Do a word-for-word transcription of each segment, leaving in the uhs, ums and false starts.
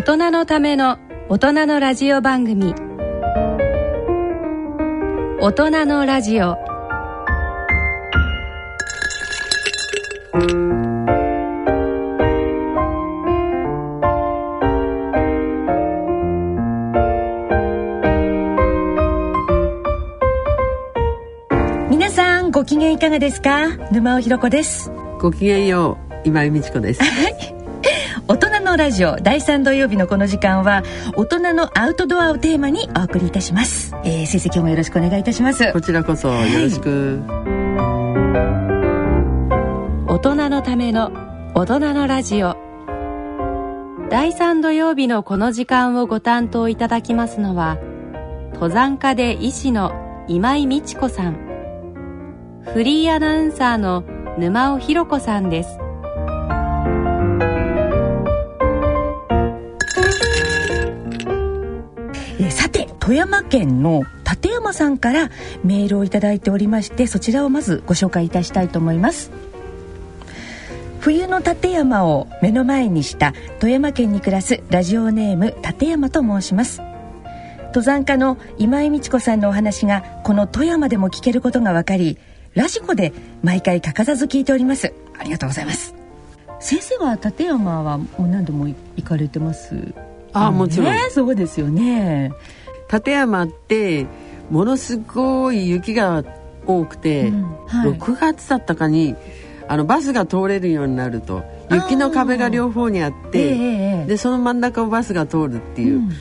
大人のための大人のラジオ番組、大人のラジオ。皆さんご機嫌いかがですか？沼尾ひろ子です。ご機嫌よう、今井美智子です。大人のラジオだいさん土曜日のこの時間は大人のアウトドアをテーマにお送りいたします。えー、先生今日もよろしくお願いいたします。こちらこそよろしく、はい、大人のための大人のラジオだいさん土曜日のこの時間をご担当いただきますのは、登山家で医師の今井美智子さん、フリーアナウンサーの沼尾ひろ子さんです。さて、富山県の立山さんからメールをいただいておりまして、そちらをまずご紹介いたしたいと思います。冬の立山を目の前にした富山県に暮らすラジオネーム立山と申します。登山家の今井美智子さんのお話がこの富山でも聞けることが分かり、ラジコで毎回欠かさず聞いております。ありがとうございます。先生は立山はもう何度も行かれてます？ああ、もちろん、ね、そうですよね。立山ってものすごい雪が多くて、うんはい、ろくがつだったかにあのバスが通れるようになると雪の壁が両方にあって、えー、でその真ん中をバスが通るっていう、うんうん、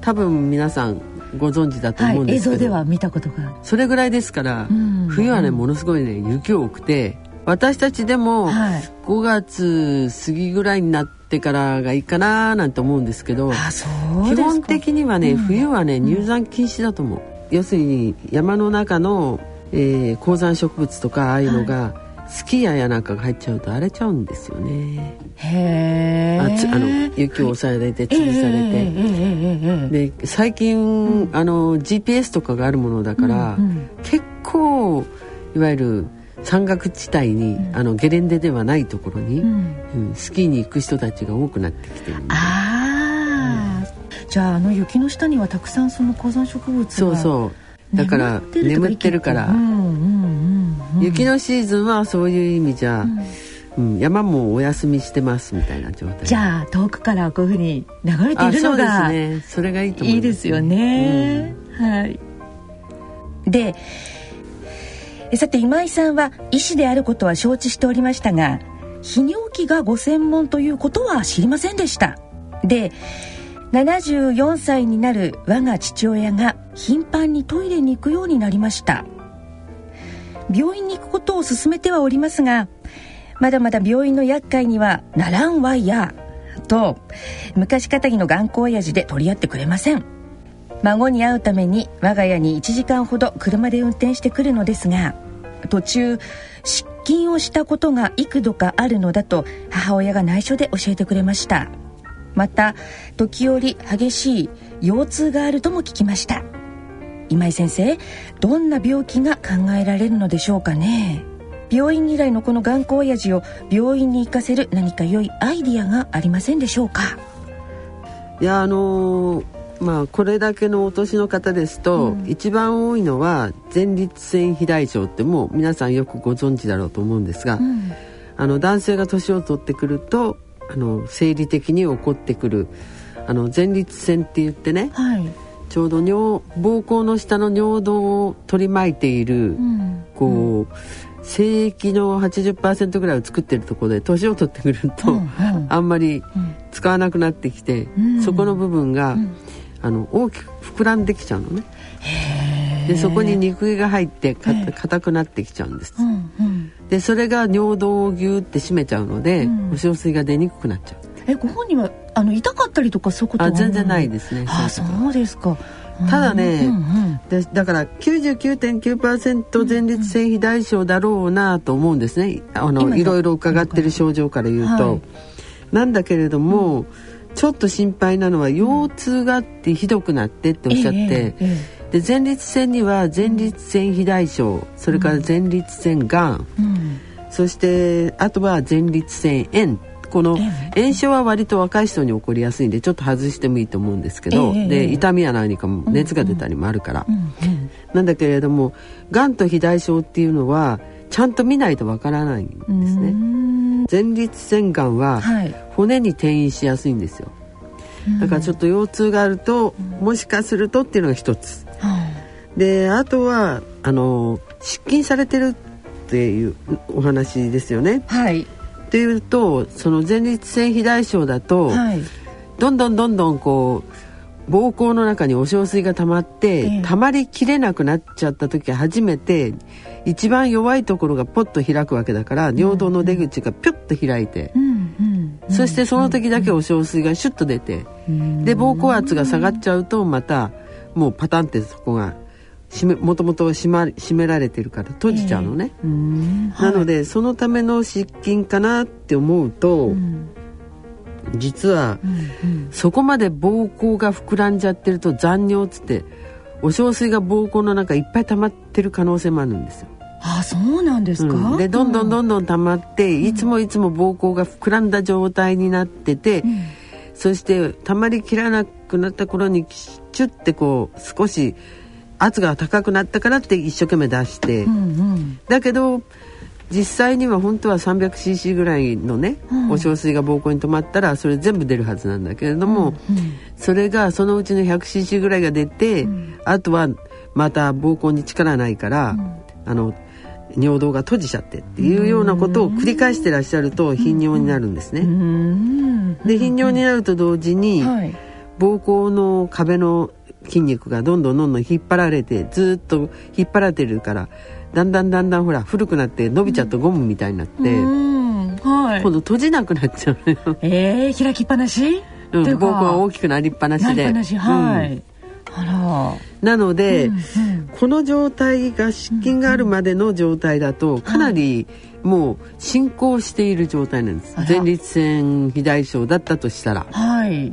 多分皆さんご存知だと思うんですけど、はい、映像では見たことがそれぐらいですから、うんうん、冬はねものすごいね雪多くて、私たちでもごがつ過ぎぐらいになっててからがいいかななんて思うんですけど、あ、そうですか。基本的にはね、うん、冬はね入山禁止だと思う、うん、要するに山の中の、えー、高山植物とかああいうのが、はい、スキーヤーやなんかが入っちゃうと荒れちゃうんですよね。へー、あつあの雪を押されて潰されて、で最近、うん、あの ジーピーエス とかがあるものだから、うんうん、結構いわゆる山岳地帯に、うん、あのゲレンデではないところに、うんうん、スキーに行く人たちが多くなってきてるんで、あ、うん、じゃああの雪の下にはたくさんその高山植物が、そうそうだから眠ってるから、うんうんうん、雪のシーズンはそういう意味じゃ、うんうん、山もお休みしてますみたいな状態。じゃあ遠くからこういうふうに流れているのが、あ、そうですね、それがいいと思います。いいですよね、うん、はい。でさて、今井さんは医師であることは承知しておりましたが、泌尿器がご専門ということは知りませんでした。で、ななじゅうよんさいになる我が父親が頻繁にトイレに行くようになりました。病院に行くことを勧めてはおりますが、まだまだ病院の厄介にはならんわいやと昔かたぎの頑固親父で取り合ってくれません。孫に会うために我が家にいちじかんほど車で運転してくるのですが、途中失禁をしたことが幾度かあるのだと母親が内緒で教えてくれました。また時折激しい腰痛があるとも聞きました。今井先生、どんな病気が考えられるのでしょうかね。病院嫌いのこの頑固親父を病院に行かせる何か良いアイディアがありませんでしょうか。いや、あのーまあ、これだけのお年の方ですと、うん、一番多いのは前立腺肥大症って、もう皆さんよくご存知だろうと思うんですが、うん、あの男性が年を取ってくるとあの生理的に起こってくるあの前立腺って言ってね、はい、ちょうど尿膀胱の下の尿道を取り巻いている、うん、こう精液の はちじゅっパーセント ぐらいを作ってるところで年を取ってくると、うんうん、あんまり使わなくなってきて、うん、そこの部分が、うんあの大きく膨らんできちゃうのね。へー。でそこに肉毛が入って硬くなってきちゃうんです、うんうん、でそれが尿道をギューって締めちゃうので、うん、お小水が出にくくなっちゃう。え、ご本人はあの痛かったりとかそういうことはない？あ、全然ないですね。あ、そうですか。ただね、うんうんうん、でだから きゅうじゅうきゅうてんきゅうパーセント 前立腺肥大症だろうなと思うんですね、あのいろいろ伺ってる症状から言うと、はい、なんだけれども、うん、ちょっと心配なのは腰痛があってひどくなってっておっしゃって、うんえええ、で前立腺には前立腺肥大症、それから前立腺がん、うん、そしてあとは前立腺炎この炎症は割と若い人に起こりやすいんでちょっと外してもいいと思うんですけど、ええ、で痛みや何かも熱が出たりもあるから、うんうん、なんだけれどもがんと肥大症っていうのはちゃんと見ないとわからないんですね。前立腺がんは骨に転移しやすいんですよ。だからちょっと腰痛があるともしかするとっていうのが一つ、うん、であとはあの出勤されてるっていうお話ですよね。はいっていうとその前立腺肥大症だと、はい、どんどんどんどんこう膀胱の中にお小水が溜まって、えー、溜まりきれなくなっちゃった時初めて一番弱いところがポッと開くわけだから尿道の出口がピュッと開いて、うんうん、そしてその時だけお小水がシュッと出て、うん、で膀胱圧が下がっちゃうとまたもうパタンってそこがもともと締められてるから閉じちゃうのね、えーうーんはい、なのでそのための失禁かなって思うと、うん、実は、うんうん、そこまで膀胱が膨らんじゃってると残尿つってお小水が膀胱の中いっぱい溜まってる可能性もあるんですよ。あ、そうなんですか、うん、でどんどんどんどん溜まって、うん、いつもいつも膀胱が膨らんだ状態になってて、うん、そして溜まりきらなくなった頃にチュッてこう少し圧が高くなったからって一生懸命出して、うんうん、だけど実際には本当は さんびゃくシーシー ぐらいのね、うん、お小水が膀胱に止まったらそれ全部出るはずなんだけれども、うんうん、それがそのうちの ひゃくシーシー ぐらいが出て、うん、あとはまた膀胱に力ないから、うん、あの尿道が閉じちゃってっていうようなことを繰り返してらっしゃると頻尿になるんですね、うんうん、で頻尿になると同時に、うんはい、膀胱の壁の筋肉がどんどんどんどん引っ張られてずっと引っ張られてるからだんだんだんだんほら古くなって伸びちゃったゴムみたいになって、うんうんはい、今度閉じなくなっちゃうのよ、えー、開きっぱなし、うん、というか膀胱は大きくなりっぱなしでなりっぱなし、はいうん、あらなので、うんうん、この状態が失禁があるまでの状態だとかなりもう進行している状態なんです、はい、前立腺肥大症だったとしたら、はい、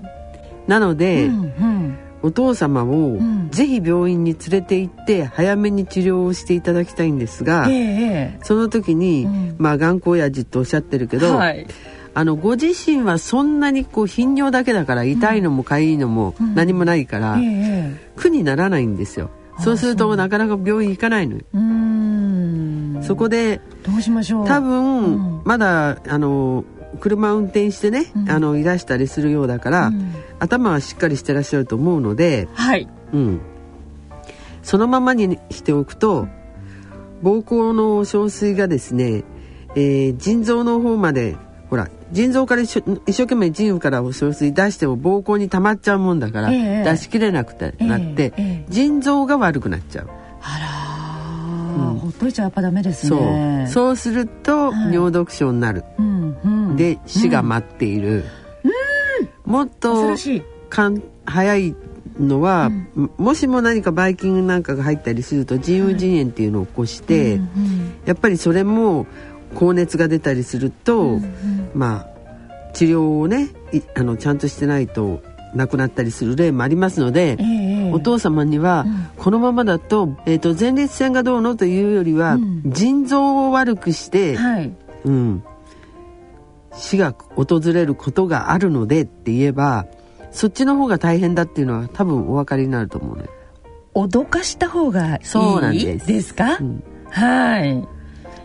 なので、うんうんお父様をぜひ病院に連れて行って早めに治療をしていただきたいんですが、えー、その時に、うん、まあ頑固親父とおっしゃってるけど、はい、あのご自身はそんなにこう頻尿だけだから痛いのもかゆいのも何もないから、うんうんえー、苦にならないんですよ。そうするとなかなか病院行かないのよ。うーんそこでどうしましょう多分、うん、まだあの車運転してね、うん、あのいらしたりするようだから、うん、頭はしっかりしてらっしゃると思うので、はいうん、そのままにしておくと膀胱の小水がですね、えー、腎臓の方までほら腎臓から一生懸命腎から小水出しても膀胱に溜まっちゃうもんだから、えー、出しきれなくて、えー、なって、えー、腎臓が悪くなっちゃう。あらうん、ほっといちゃやっぱダメですね。そう、そうすると、はい、尿毒症になる、うんうん、で死が待っている、うん、もっとかん早いのは、うん、もしも何かばい菌なんかが入ったりすると腎盂腎炎っていうのを起こして、はいうんうん、やっぱりそれも高熱が出たりすると、うんうん、まあ治療をねあのちゃんとしてないと亡くなったりする例もありますので、えー、お父様には、うん、このままだと、えーと、前立腺がどうのというよりは、うん、腎臓を悪くして、はいうん、死が訪れることがあるのでって言えばそっちの方が大変だっていうのは多分お分かりになると思うね。脅かした方がいいそうなんです。ですか、うん、はい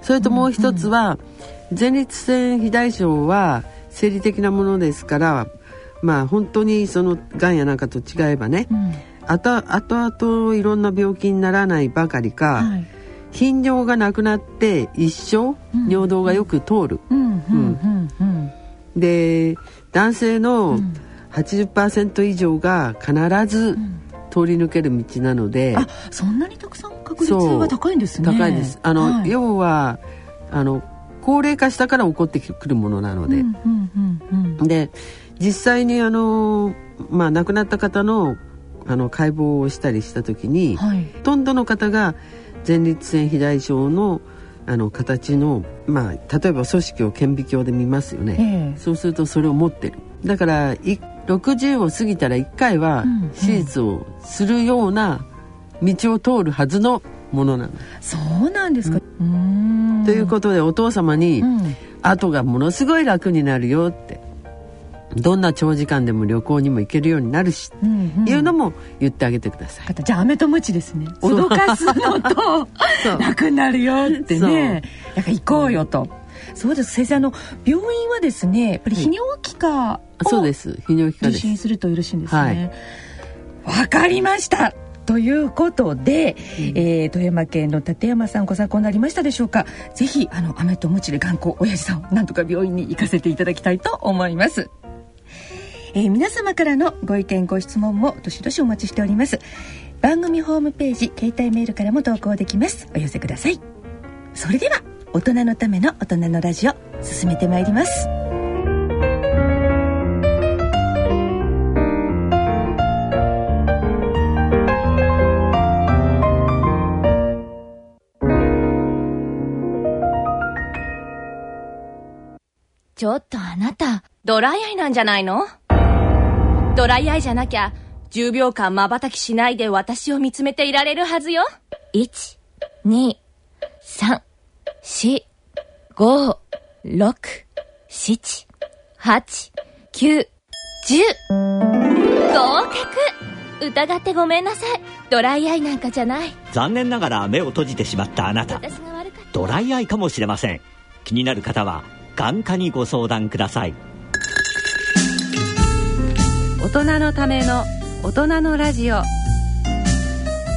それともう一つは、うんうん、前立腺肥大症は生理的なものですからまあ、本当にそのがんやなんかと違えばね、うん、あとあとあといろんな病気にならないばかりか、はい、頻尿がなくなって一生、うん、尿道がよく通る、うんうんうんうん、で男性の はちじゅっパーセント 以上が必ず通り抜ける道なので、うん、あそんなにたくさん確率が高いんですね。高いですあの、はい、要はあの高齢化したから起こってくるものなので、うんうんうんうん、で実際にあの、まあ、亡くなった方 の, あの解剖をしたりした時に、はい、ほとんどの方が前立腺肥大症 の, あの形の、まあ、例えば組織を顕微鏡で見ますよね、えー、そうするとそれを持ってるだからろくじゅうを過ぎたらいっかいは手術をするような道を通るはずのものなの、うんうん、そうなんですか、うん、ということでお父様に、うん後がものすごい楽になるよって、どんな長時間でも旅行にも行けるようになるし、うんうん、いうのも言ってあげてください。じゃあ飴と鞭ですね。脅かすのと楽になるよってね、なんか行こうよと、うん、そうです。先生、あの病院はですね、やっぱり泌尿器科を受診するとよろしいんですね。わ、はい、かりましたということで、うん、えー、富山県の立山さん、ご参考になりましたでしょうか。ぜひあの飴と鞭で頑固親父さんをなんとか病院に行かせていただきたいと思います。えー、皆様からのご意見ご質問もどしどしお待ちしております。番組ホームページ、携帯メールからも投稿できます。お寄せください。それでは大人のための大人のラジオ、進めてまいります。ちょっとあなた、ドライアイなんじゃないの？ドライアイじゃなきゃじゅうびょうかん瞬きしないで私を見つめていられるはずよ。 いち、に、さん、し、ご、ろく、しち、はち、きゅう、じゅう。 合格。疑ってごめんなさい。ドライアイなんかじゃない。残念ながら目を閉じてしまったあなた、私が悪かった。ドライアイかもしれません。気になる方は眼科にご相談ください。大人のための大人のラジオ、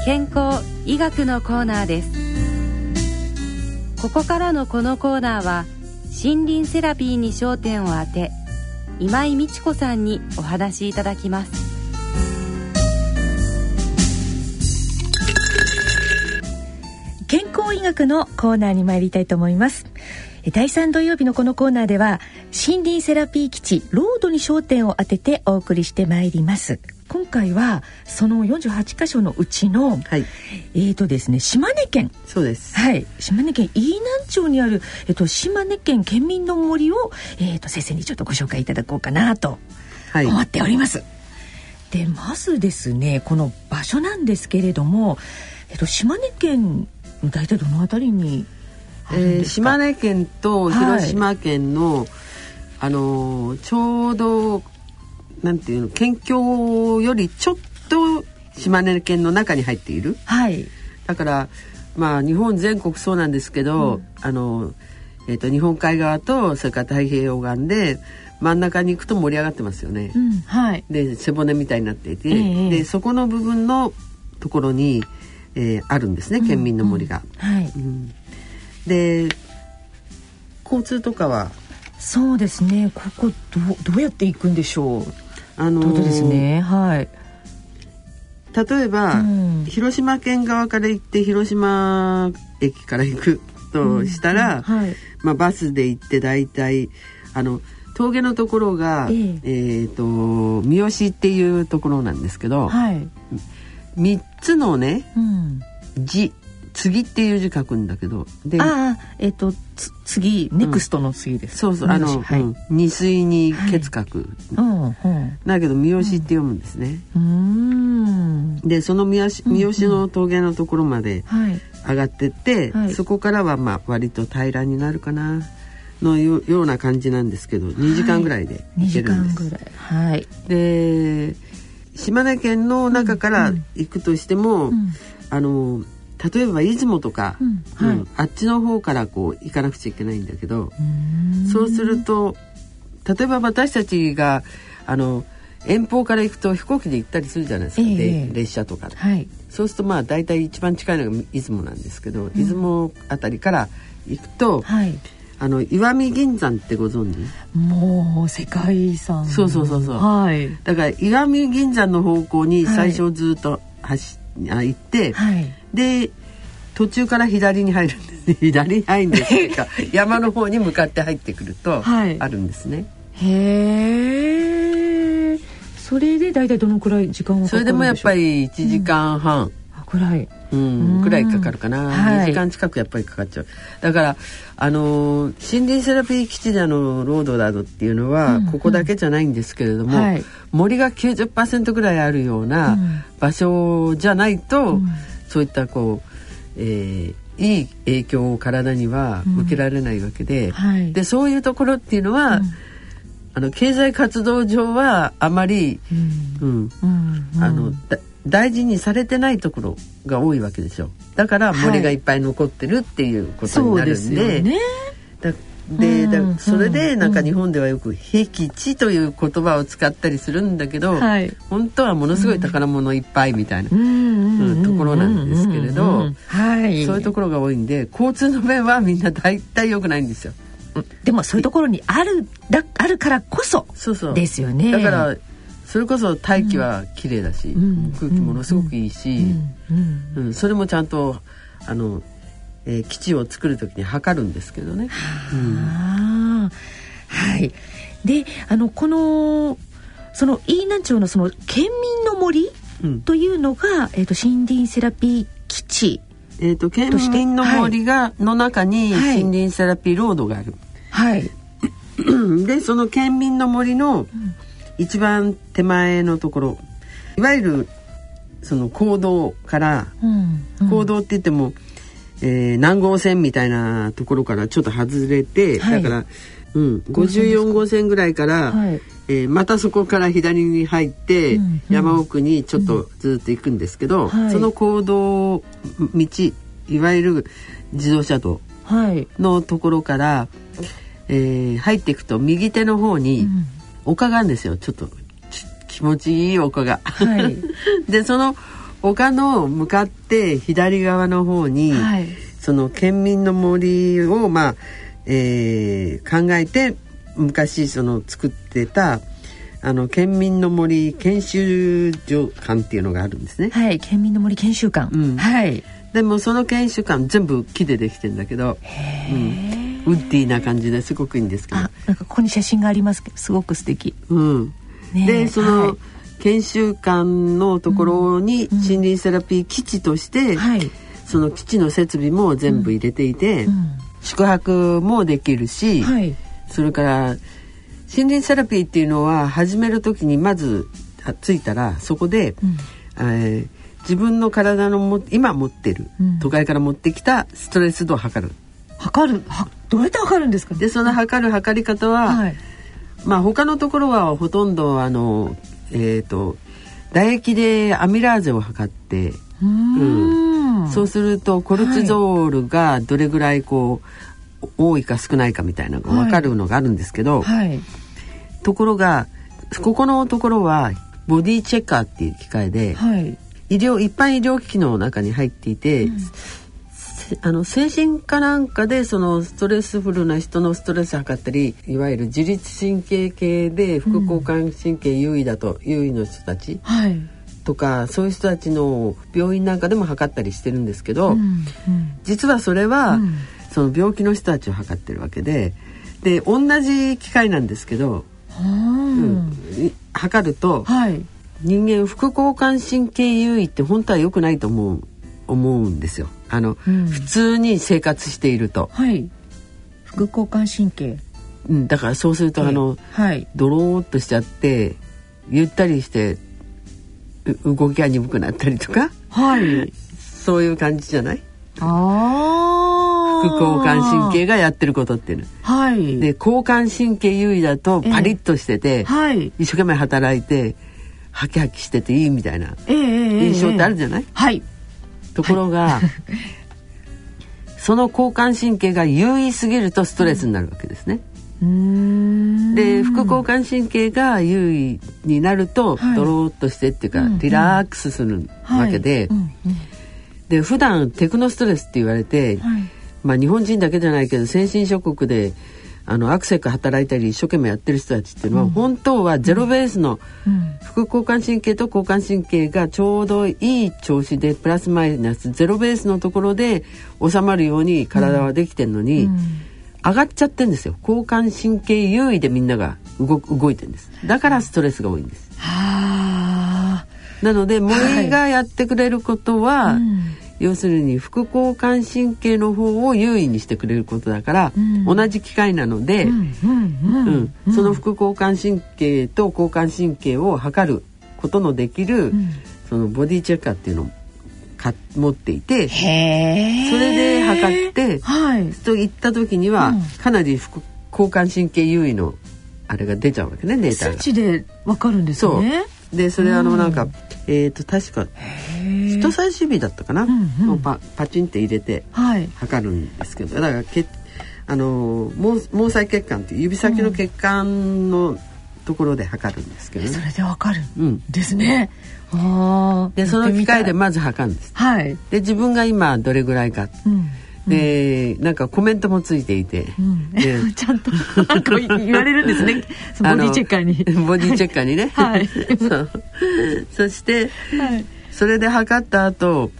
健康医学のコーナーです。ここからのこのコーナーは森林セラピーに焦点を当て、今井美智子さんにお話しいただきます。健康医学のコーナーに参りたいと思います。だいさん土曜日のこのコーナーでは、森林セラピー基地ロードに焦点を当ててお送りしてまいります。今回はそのよんじゅうはちかしょのうちの、はい、えーとですね、島根県、そうです、はい、島根県飯南町にある、えっと、島根県県民の森を、えーと、先生にちょっとご紹介いただこうかなと思っております。はい、でまずですね、この場所なんですけれども、えっと、島根県の大体どのあたりに、えー、島根県と広島県の、はい、あのちょうどなんていうの、県境よりちょっと島根県の中に入っている、はい、だから、まあ、日本全国そうなんですけど、うん、あのえー、と日本海側とそれから太平洋側で真ん中に行くと盛り上がってますよね、うん、はい、で背骨みたいになっていて、えー、でそこの部分のところに、えー、あるんですね、県民の森が、うん、はい、うん、で交通とかはそうですね、ここ ど, どうやって行くんでしょう、あのー、ことですね、はい、例えば、うん、広島県側から行って広島駅から行くとしたら、うん、はい、まあ、バスで行ってだいたいあの峠のところが、えーえー、と三好っていうところなんですけど、はい、みっつのね、うん、字次っていう字書くんだけど、で、あ、えーと、つ次、うん、ネクストの次です。そうそう、あの、はい、うん、二水にケツ書く、はい、うんうん、だけど三好って読むんですね、うん、でその三好、三好の峠のところまで上がってって、うんうん、はい、そこからはまあ割と平らになるかなのような感じなんですけど、にじかんぐらいで行けるんです、はい、にじかんぐらい、はい、で島根県の中から行くとしても、うんうん、あの例えば出雲とか、うん、はい、うん、あっちの方からこう行かなくちゃいけないんだけど、うそうすると例えば私たちがあの遠方から行くと飛行機で行ったりするじゃないですか、えー、列車とか、はい、そうするとまあ大体一番近いのが出雲なんですけど、うん、出雲あたりから行くと、はい、あの石見銀山ってご存知？もう世界遺産、そうそうそうそう、はい、だから石見銀山の方向に最初ずっと走って、はい行って、はい、で途中から左に入るんです、ね、左に入るんですっていうか山の方に向かって入ってくるとあるんですね、はい、へえ。それで大体どのくらい時間をかかるんでしょう？それでもやっぱりいちじかんはんくらい、うん、くらいかかるかな、はい、にじかん近くやっぱりかかっちゃう。だからあの森林セラピー基地でのロードなどっていうのは、うんうん、ここだけじゃないんですけれども、はい、森が きゅうじゅっパーセント ぐらいあるような場所じゃないと、うん、そういったこう、えー、いい影響を体には受けられないわけで、うんはい、でそういうところっていうのは、うん、あの経済活動上はあまり、うんうんうん、あの大事にされてないところが多いわけでしょ。だから漏れがいっぱい残ってるっていうことになるんで、はい、そうですよね。だでだそれでなんか日本ではよく僻地という言葉を使ったりするんだけど、はい、本当はものすごい宝物いっぱいみたいなところなんですけれど、はい、そういうところが多いんで交通の便はみんな大体良くないんですよ。でもそういうところにある、だあるからこそですよね。そうそう、だからそれこそ大気は綺麗だし、うん、空気ものすごくいいし、うんうんうん、それもちゃんとあのえー、基地を作るときに測るんですけどね。は、うん、はい。で、あのこのその飯南町のその県民の森というのが、うん、えっと森林セラピー基地、えっと県民の森が、はい、の中に森林セラピーロードがある。はい。で、その県民の森の一番手前のところ、いわゆるその公道から、うんうん、公道って言ってもえー、南郷線みたいなところからちょっと外れて、はい、だから、うん、ごじゅうよんごうせんぐらいから、はいえー、またそこから左に入って、うんうん、山奥にちょっとずっと行くんですけど、うん、その公道道いわゆる自動車道のところから、はいえー、入っていくと右手の方に丘があるんですよ。ちょっと気持ちいい丘が、はい、でその丘の向かって左側の方に、はい、その県民の森を、まあえー、考えて昔その作ってたあの県民の森研修所館っていうのがあるんですね。はい、県民の森研修館、うんはい、でもその研修館全部木でできてるんだけど、うん、ウッディな感じですごくいいんですけど、あ、なんかここに写真がありますけどすごく素敵、うんね、でその、はい研修館のところに森林セラピー基地として、うん、その基地の設備も全部入れていて、うんうん、宿泊もできるし、はい、それから森林セラピーっていうのは始めるときにまず着いたらそこで、うんえー、自分の体のも今持ってる、うん、都会から持ってきたストレス度を測る測るはどうやって測るんですか。でその測る測り方は、はいまあ、他のところはほとんどあのえーと、唾液でアミラーゼを測ってうん、うん、そうするとコルチゾールがどれぐらいこう、はい、多いか少ないかみたいなのが分かるのがあるんですけど、はいはい、ところがここのところはボディチェッカーっていう機械で、はい、医療一般医療機器の中に入っていて、うん、あの精神科なんかでそのストレスフルな人のストレス測ったりいわゆる自律神経系で副交感神経優位だと、うん、優位の人たちとか、はい、そういう人たちの病院なんかでも測ったりしてるんですけど、うんうん、実はそれは、うん、その病気の人たちを測ってるわけでで同じ機械なんですけど、うんうん、測ると、はい、人間副交感神経優位って本当は良くないと思う思うんですよ。あの、うん、普通に生活していると、はい、副交感神経、うん、だからそうするとあの、はい、ドローっとしちゃってゆったりして動きが鈍くなったりとか、はい、そういう感じじゃない？あ副交感神経がやってることっていうの、はい、で交感神経優位だとパリッとしてて、えーはい、一生懸命働いてハキハキしてていいみたいな印象ってあるじゃない？えーえーえー、はいところが、はい、その交感神経が優位すぎるとストレスになるわけですね。うーんで副交感神経が優位になると、はい、ドローっとしてっていうか、うんうん、リラックスするわけで、はいうんうん、で普段テクノストレスって言われて、はいまあ、日本人だけじゃないけど先進諸国であのアクセク働いたり一生懸命やってる人たちっていうのは、うん、本当はゼロベースの副交感神経と交感神経がちょうどいい調子でプラスマイナスゼロベースのところで収まるように体はできてるのに、うん、上がっちゃってるんですよ。交感神経優位でみんなが 動, 動いてるんです。だからストレスが多いんです。はなので森がやってくれることは、はいうん要するに副交感神経の方を優位にしてくれることだから、うん、同じ機械なので、うんうんうんうん、その副交感神経と交感神経を測ることのできる、うん、そのボディチェッカーっていうのを持っていて、へー、それで測って、はい、といった時には、うん、かなり副交感神経優位のあれが出ちゃうわけね、データが。数値でわかるんですね。そうで、それはあのなんか、うん、えーと確か人差し指だったかな、うんうん、もう パ, パチンって入れて測るんですけど、はい、だからけあの毛細血管っていう指先の血管のところで測るんですけど、ね、うん、それでわかるんですね、うん、あでその機械でまず測るんです、はい、で自分が今どれぐらいか、うんで、なんかコメントもついていて、うん、でちゃんと言われるんですねそのボディチェッカーにボディチェッカーにね、はい、そうそして、はい、それで測った後、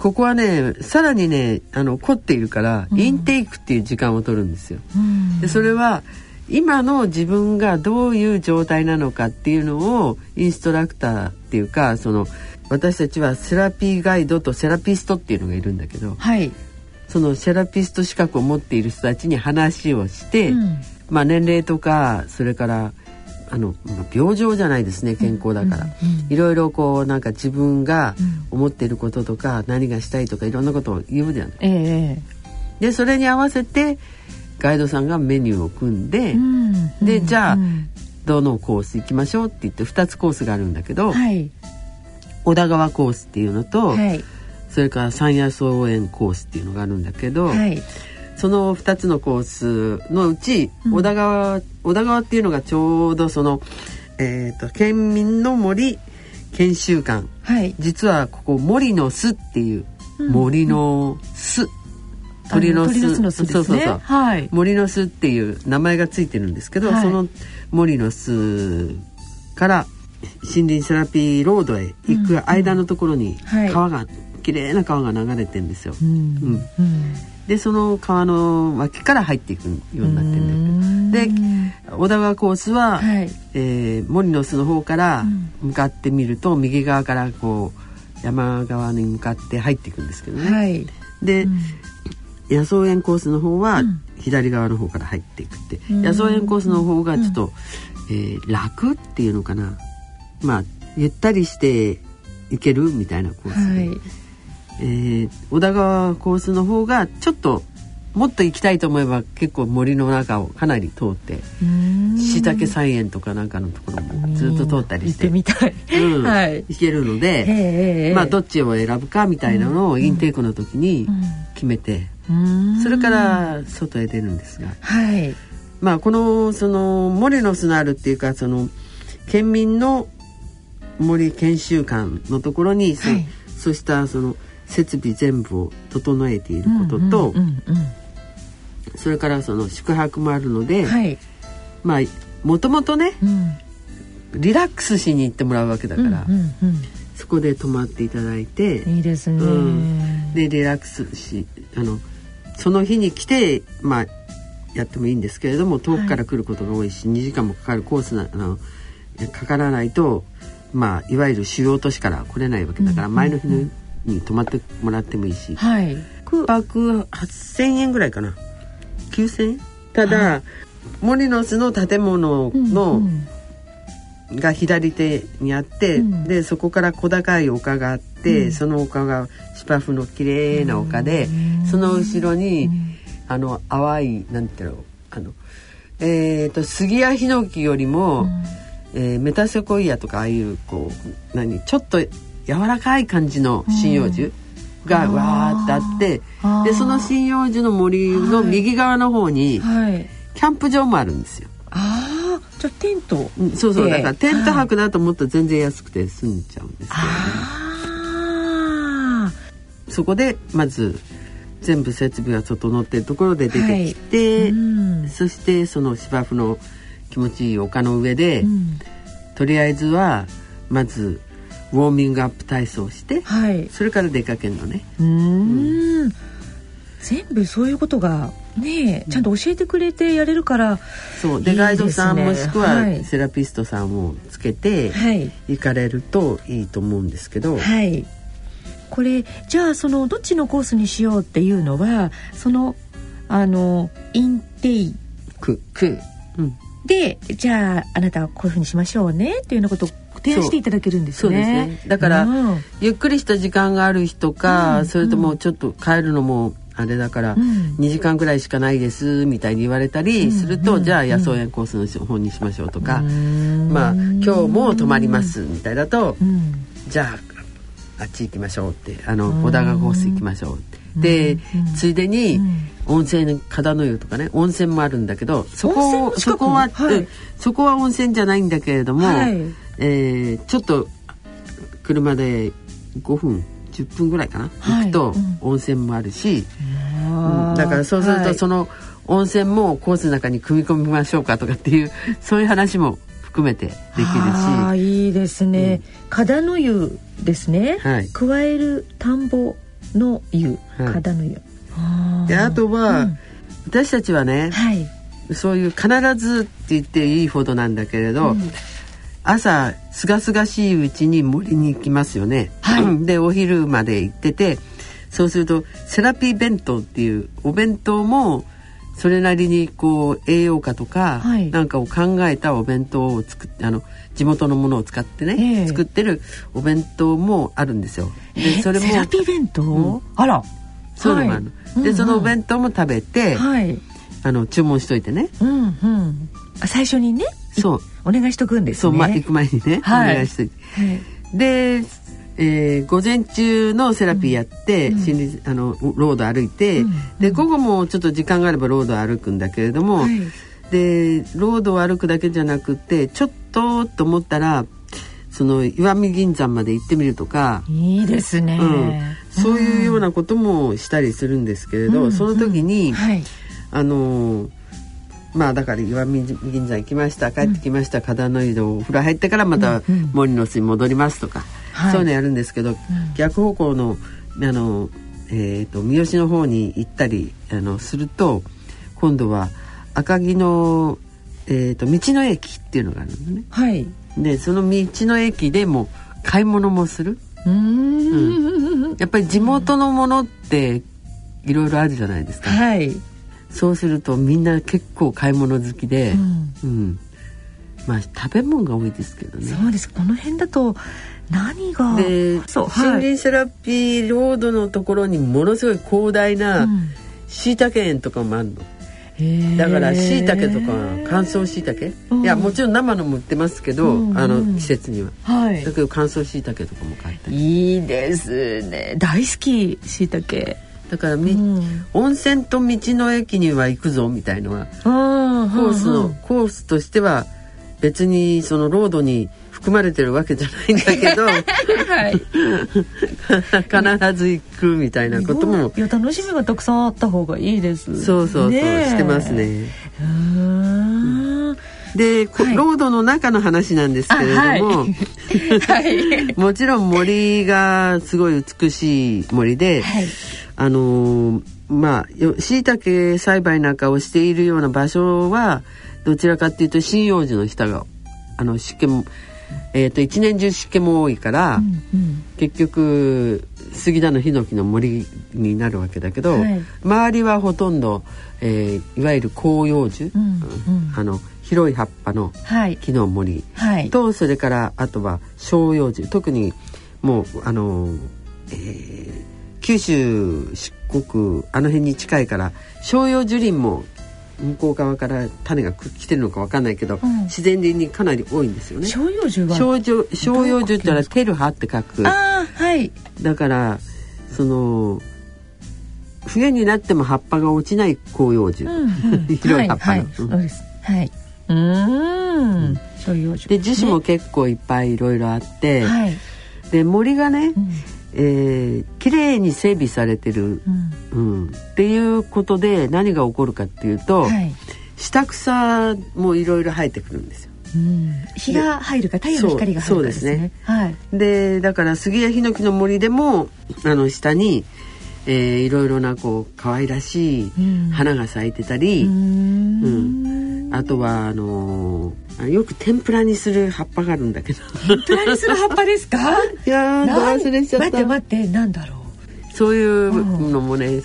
ここはねさらにねあの凝っているから、うん、インテイクっていう時間を取るんですよ、うん、でそれは今の自分がどういう状態なのかっていうのをインストラクターっていうか、その私たちはセラピーガイドとセラピストっていうのがいるんだけど、はい、そのセラピスト資格を持っている人たちに話をして、うん、まあ、年齢とかそれからあの病状じゃないですね、健康だから、うんうんうん、いろいろこうなんか自分が思っていることとか、うん、何がしたいとかいろんなことを言うじゃない、えー、でそれに合わせてガイドさんがメニューを組んで、うんうんうん、でじゃあどのコース行きましょうって言ってふたつコースがあるんだけど、はい、小田川コースっていうのと、はい、それから山野草園コースっていうのがあるんだけど、はい、そのふたつのコースのうち、うん、小田川、小田川っていうのがちょうどその、えーと、県民の森研修館、はい、実はここ森の巣っていう、うん、森の巣、鳥の巣の巣ですね、そうそうそう、はい、森の巣っていう名前がついてるんですけど、はい、その森の巣から森林セラピーロードへ行く間のところに川があって、うんうん、はい、綺麗な川が流れてるんですよ、うんうん、でその川の脇から入っていくようになってるんだけど、で小田川コースは、はい、えー、森の巣の方から向かってみると、うん、右側からこう山側に向かって入っていくんですけどね、はい、で、うん、野草園コースの方は左側の方から入っていくって、うん、野草園コースの方がちょっと、うん、えー、楽っていうのかな、まあゆったりしていけるみたいなコースで、はい、えー、小田川コースの方がちょっともっと行きたいと思えば結構森の中をかなり通って、椎茸菜園とかなんかのところもずっと通ったりして行ってみたい、うん、はい、行けるので、まあ、どっちを選ぶかみたいなのをインテークの時に決めて、それから外へ出るんですが、はい、まあ、この、 その森の巣のあるっていうか、その県民の森研修館のところに、はい、そうしたその設備全部を整えていることと、うんうんうんうん、それからその宿泊もあるので、はい、まあもともとね、うん、リラックスしに行ってもらうわけだから、うんうんうん、そこで泊まっていただいて、いいですね、うん、でリラックスし、あのその日に来て、まあ、やってもいいんですけれども、遠くから来ることが多いし、はい、にじかんもかかるコースな、あのかからないと、まあ、いわゆる主要都市から来れないわけだから、うんうんうん、前の日のに泊まってもらってもいいし、はい、いっぱくはっせんえんぐらいかな、きゅうせんえん、ただ、はい、モリノスの建物の、うんうん、が左手にあって、うん、でそこから小高い丘があって、うん、その丘が芝生の綺麗な丘で、うん、その後ろに、うん、あの淡いなんていうの、あの、えーと、杉やヒノキよりも、うん、えー、メタセコイアとかああいうこう何ちょっと柔らかい感じの針葉樹がわーってあって、うん、でその針葉樹の森の右側の方にキャンプ場もあるんですよ、はいはい、ああ、じゃあテント、うん、そうそう、だからテント泊だともっと全然安くて済んじゃうんですけどね、あ、そこでまず全部設備が整っているところで出てきて、はい、うん、そしてその芝生の気持ちいい丘の上で、うん、とりあえずはまずウォーミングアップ体操して、はい、それから出かけるのね、うーん、うん、全部そういうことがね、ちゃんと教えてくれてやれるから、うん、そうで、いいですね、ガイドさんもしくはセラピストさんをつけて行かれるといいと思うんですけど、はいはい、これじゃあそのどっちのコースにしようっていうのは、そのあのインテイク、うん、でじゃああなたはこういうふうにしましょうねっていうようなことを提案していただけるんですね。そうですね。だから、うん、ゆっくりした時間がある人か、うん、それともちょっと帰るのもあれだから、うん、にじかんくらいしかないですみたいに言われたりすると、うんうんうん、じゃあ野草園コースの方にしましょうとか、うん、まあ今日も泊まりますみたいだと、うん、じゃああっち行きましょうって、あの小田川コース行きましょうって、うん、で、うん、ついでに、うん、温泉片の湯とかね、温泉もあるんだけど、そこそこは、はい、うん、そこは温泉じゃないんだけれども、はい、えー、ちょっと車でごふんじゅっぷんぐらいかな、はい、行くと温泉もあるし、うんうん、だからそうするとその温泉もコースの中に組み込みましょうかとかっていう、そういう話も含めてできるし、あ、いいですね、うん、片の湯ですね、はい、加える田んぼの湯、片の湯、はい、であとは、うん、私たちはね、はい、そういう必ずって言っていいほどなんだけれど、うん、朝すがすがしいうちに森に行きますよね、はい、でお昼まで行ってて、そうするとセラピー弁当っていうお弁当もそれなりにこう栄養価とかなんかを考えたお弁当を作って、あの地元のものを使ってね、えー、作ってるお弁当もあるんですよ。でそれもセラピー弁当、うん、あらそうでもある、はい、で、うんうん、そのお弁当も食べて、はい、あの注文しといてね、うんうん、最初にね、そうお願いしとくんですね。そう、ま、行く前にね、はい、お願いしといて、はい、で、えー、午前中のセラピーやって、うん、心理あのロード歩いて、うんうん、で午後もちょっと時間があればロード歩くんだけれども、はい、でロードを歩くだけじゃなくて、ちょっとと思ったらその岩見銀山まで行ってみるとか、いいですね、うん、そういうようなこともしたりするんですけれど、うん、その時に、うん、はい、あのまあだから岩見銀山行きました、帰ってきました、片の湯でお風呂入ってからまた森の巣に戻りますとか、うんうん、そういうのやるんですけど、はい、逆方向のあの、えー、と三好の方に行ったりあのすると、今度は赤城の、えー、と道の駅っていうのがあるんですね。はい、でその道の駅でも買い物もする、うーん、うん、やっぱり地元のものっていろいろあるじゃないですか、はい、そうするとみんな結構買い物好きで、うんうん、まあ食べ物が多いですけどね。そうです、この辺だと何がで、そう、はい、森林セラピーロードのところにものすごい広大な椎茸園とかもあるの、だから椎茸とか乾燥椎茸、うん、いやもちろん生のも売ってますけど、うんうん、あの季節には、はい、だけど乾燥椎茸とかも買っていいですね、大好き椎茸だから、うん、温泉と道の駅には行くぞみたいのはコースの、うんうん、コースとしては別にそのロードに含まれてるわけじゃないんだけど、はい、必ず行くみたいなことも、いや楽しみがたくさんあった方がいいです。そうそうそう、ね、してますね。うーん、で、はい、ロードの中の話なんですけれども、はい、もちろん森がすごい美しい森で、はい、あのー、まあ椎茸栽培なんかをしているような場所はどちらかというと針葉樹の下があの湿気もえー、と一年中湿気も多いから、うんうん、結局杉田のヒノキの森になるわけだけど、はい、周りはほとんど、えー、いわゆる広葉樹、うんうん、あの広い葉っぱの木の森と、はいはい、それからあとは照葉樹、特にもうあの、えー、九州四国あの辺に近いから照葉樹林も向こう側から種が来てるのか分かんないけど、うん、自然林にかなり多いんですよね。照葉樹は照葉樹って言ったらテルハって書く、あ、はい、だからその冬になっても葉っぱが落ちない広葉樹、うんうん、広い葉っぱの、はいはい、そうです、はい、うーん、照葉樹で樹種も結構いっぱいいろいろあって、はい、で森がね、うん、えー、綺麗に整備されてる、うんうん、っていうことで何が起こるかっていうと、はい、下草もいろいろ生えてくるんですよ、うん、日が入るか太陽の光が入るかですね、そう、そうですね、はい、でだから杉やヒノキの森でもあの下にいろいろなこう可愛らしい花が咲いてたり、うんうん、あとはあのーよく天ぷらにする葉っぱがあるんだけど天ぷらにする葉っぱですかいやー忘れちゃった、待って待って、なんだろう、そういうのもね、うん、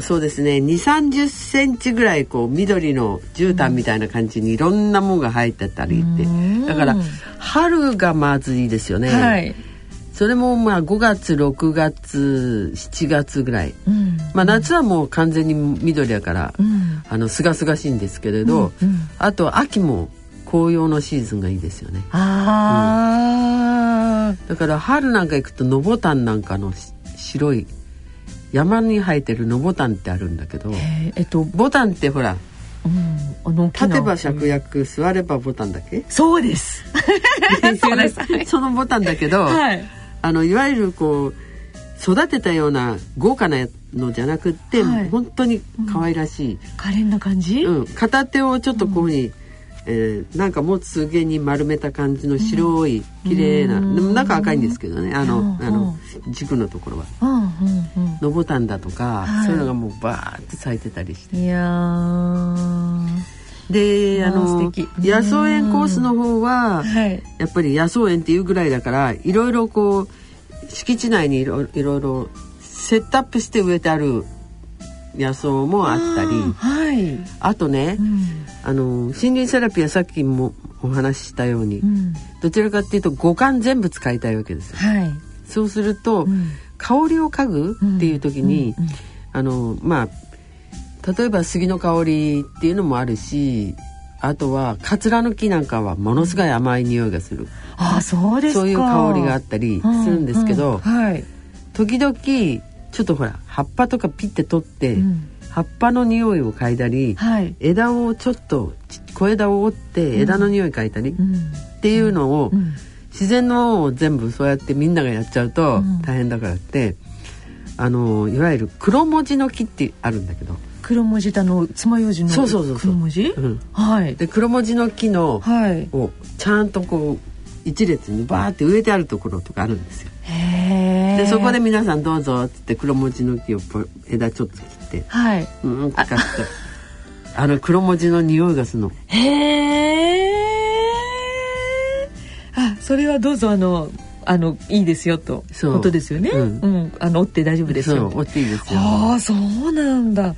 そうですね、にじゅう、さんじゅっセンチぐらいこう緑の絨毯みたいな感じにいろんなものが入ってたりって、うん、だから春がまずいいですよね、はい、それもまあごがつろくがつしちがつぐらい、うん、まあ夏はもう完全に緑だから、うん、あのすがすがしいんですけれど、うんうん、あと秋も紅葉のシーズンがいいですよね。あ、うん、だから春なんか行くとのぼたんなんかの白い山に生えてるのぼたんってあるんだけど、えっと、ボタンってほら、うん、あの立てば芍薬座ればボタンだっけ、そうですそうですそのボタンだけど、はい、あのいわゆるこう育てたような豪華なのじゃなくって、はい、本当に可愛らしい、うん、可憐な感じ、うん、片手をちょっとこういうふうに、うん、えー、なんかもつげに丸めた感じの白い綺麗な、うん、でも中赤いんですけどね、あの、うん、あの軸のところは、うんうん、のぼたんだとか、はい、そういうのがもうバーって咲いてたりして、いやで、あの野草園コースの方は、はい、やっぱり野草園っていうぐらいだからいろいろこう敷地内にいろいろセットアップして植えてある野草もあったり、 あ、はい、あとね、うん、あの森林セラピーはさっきもお話ししたように、うん、どちらかっていうと五感全部使いたいわけですよ、はい、そうすると、うん、香りを嗅ぐっていう時に、うんうんうん、あのまあ例えば杉の香りっていうのもあるし、あとはカツラの木なんかはものすごい甘い匂いがする、うん、あ、そうですか、そういう香りがあったりするんですけど、うんうん、はい、時々ちょっとほら葉っぱとかピッて取って、うん、葉っぱの匂いを嗅いだり、はい、枝をちょっと小枝を折って枝の匂い嗅いだり、うん、っていうのを、うん、自然のを全部そうやってみんながやっちゃうと大変だからって、うん、あのいわゆる黒文字の木ってあるんだけど、黒文字ってあの爪楊枝の、そうそうそうそう、黒文字、うん、はい、で黒文字の木の、はい、をちゃんとこう一列にバーって植えてあるところとかあるんですよ。へー。でそこで皆さんどうぞって言って黒文字の木を枝ちょっと切って、はい、うん、ってかって あ, あの黒文字の匂いがするの。へー、あ、それはどうぞあのあのいいですよとことですよね、うんうん、あの折って大丈夫ですよ、折っていいですよ。ああ、そうなんだ。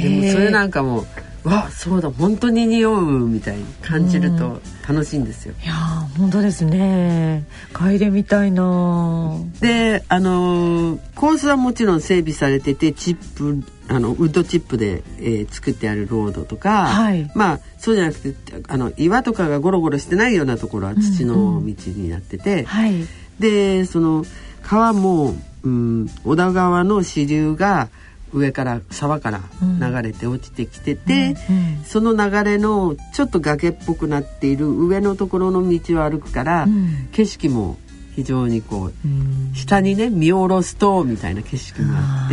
でもそれなんかもう、わ、そうだ、本当に匂うみたいに感じると楽しいんですよ、うん、いや本当ですね、嗅いでみたいな。で、あのコースはもちろん整備されてて、チップ、あのウッドチップで、えー、作ってあるロードとか、はい、まあそうじゃなくてあの岩とかがゴロゴロしてないようなところは土の道になってて、うんうん、はい、でその川も、うん、小田川の支流が上から沢から流れて落ちてきてて、うんうんうん、その流れのちょっと崖っぽくなっている上のところの道を歩くから、うん、景色も非常にこう、うん、下にね見下ろすとみたいな景色があっ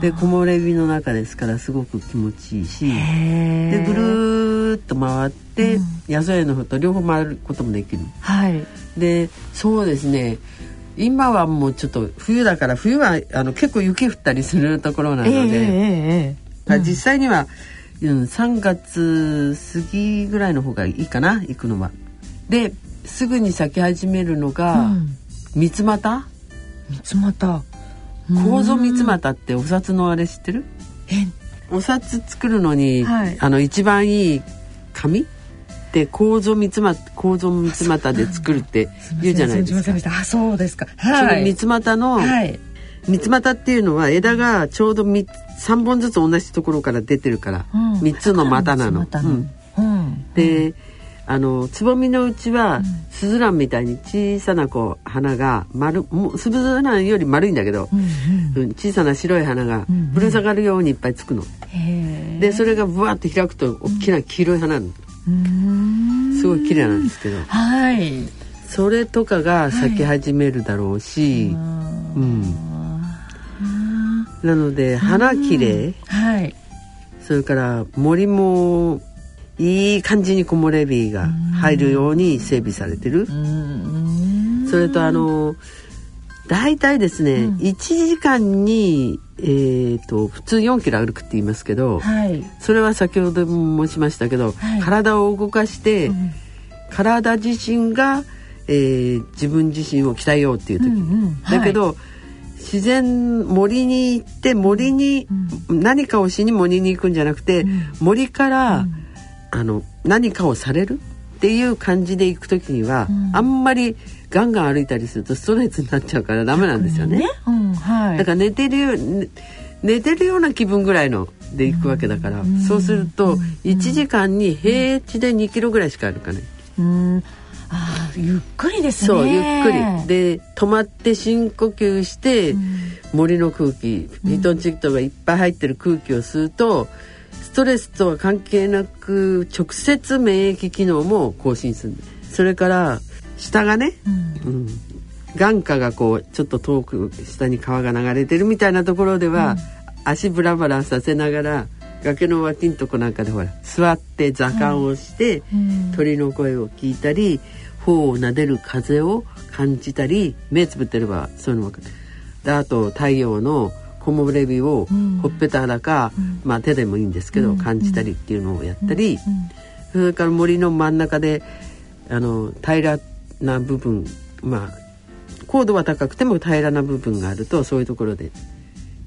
て、で木漏れ日の中ですからすごく気持ちいいし、でぐるーっと回って、うん、野草園の方と両方回ることもできる、はい、でそうですね、今はもうちょっと冬だから、冬はあの結構雪降ったりするところなので、えーえーえー、実際には、うん、さんがつ過ぎぐらいの方がいいかな、行くのは。ですぐに咲き始めるのが、うん、三つ股三つ股構造三つ股ってお札のあれ知ってる？え、お札作るのに、はい、あの一番いい紙で構造三つ股、構造三つ股で作るって言うじゃないですか。あ、そうですか。はい、その三つ股の、はい、三つ股っていうのは枝がちょうどさんぼんずつ同じところから出てるから、うん、みっつの股なの。うんうん、で、うん、あのつぼみのうちはスズランみたいに小さなこう花が丸、スズランより丸いんだけど、うんうん、小さな白い花がぶら下がるようにいっぱいつくの、うんうん、でそれがブワーって開くと大きな黄色い花なの、うん、すごい綺麗なんですけど、はい、それとかが咲き始めるだろうし、はい、うん、なので花綺麗、はい、それから森もいい感じに木漏れ日が入るように整備されてる。それとあのだいたいですね、うん、いちじかんに、えー、と普通よんキロ歩くって言いますけど、はい、それは先ほども申しましたけど、はい、体を動かして、うん、体自身が、えー、自分自身を鍛えようっていう時、うんうん、はい、だけど自然森に行って森に、うん、何かをしに森に行くんじゃなくて、うん、森から、うん、あの何かをされるっていう感じで行くときには、うん、あんまりガンガン歩いたりするとストレスになっちゃうからダメなんですよね、うんうんはい、だから寝てる、ね、寝てるような気分ぐらいので行くわけだから、うん、そうするといちじかんに平地でにキロぐらいしか歩かない、うんうんああゆっくりですね。そうゆっくりで止まって深呼吸して、うん、森の空気フィトンチッドがいっぱい入ってる空気を吸うと、うん、ストレスとは関係なく直接免疫機能も更新する。それから下がね、うんうん、眼下がこうちょっと遠く下に川が流れてるみたいなところでは、うん、足ブラブラさせながら崖の脇のとこなんかでほら座って座観をして、うんうん、鳥の声を聞いたり頬を撫でる風を感じたり、目つぶってればそういうのも分かる。であと太陽の木漏れ日をほっぺた裸、うんまあ、手でもいいんですけど、うん、感じたりっていうのをやったり、うんうん、それから森の真ん中であの平らな部分、まあ、高度は高くても平らな部分があるとそういうところで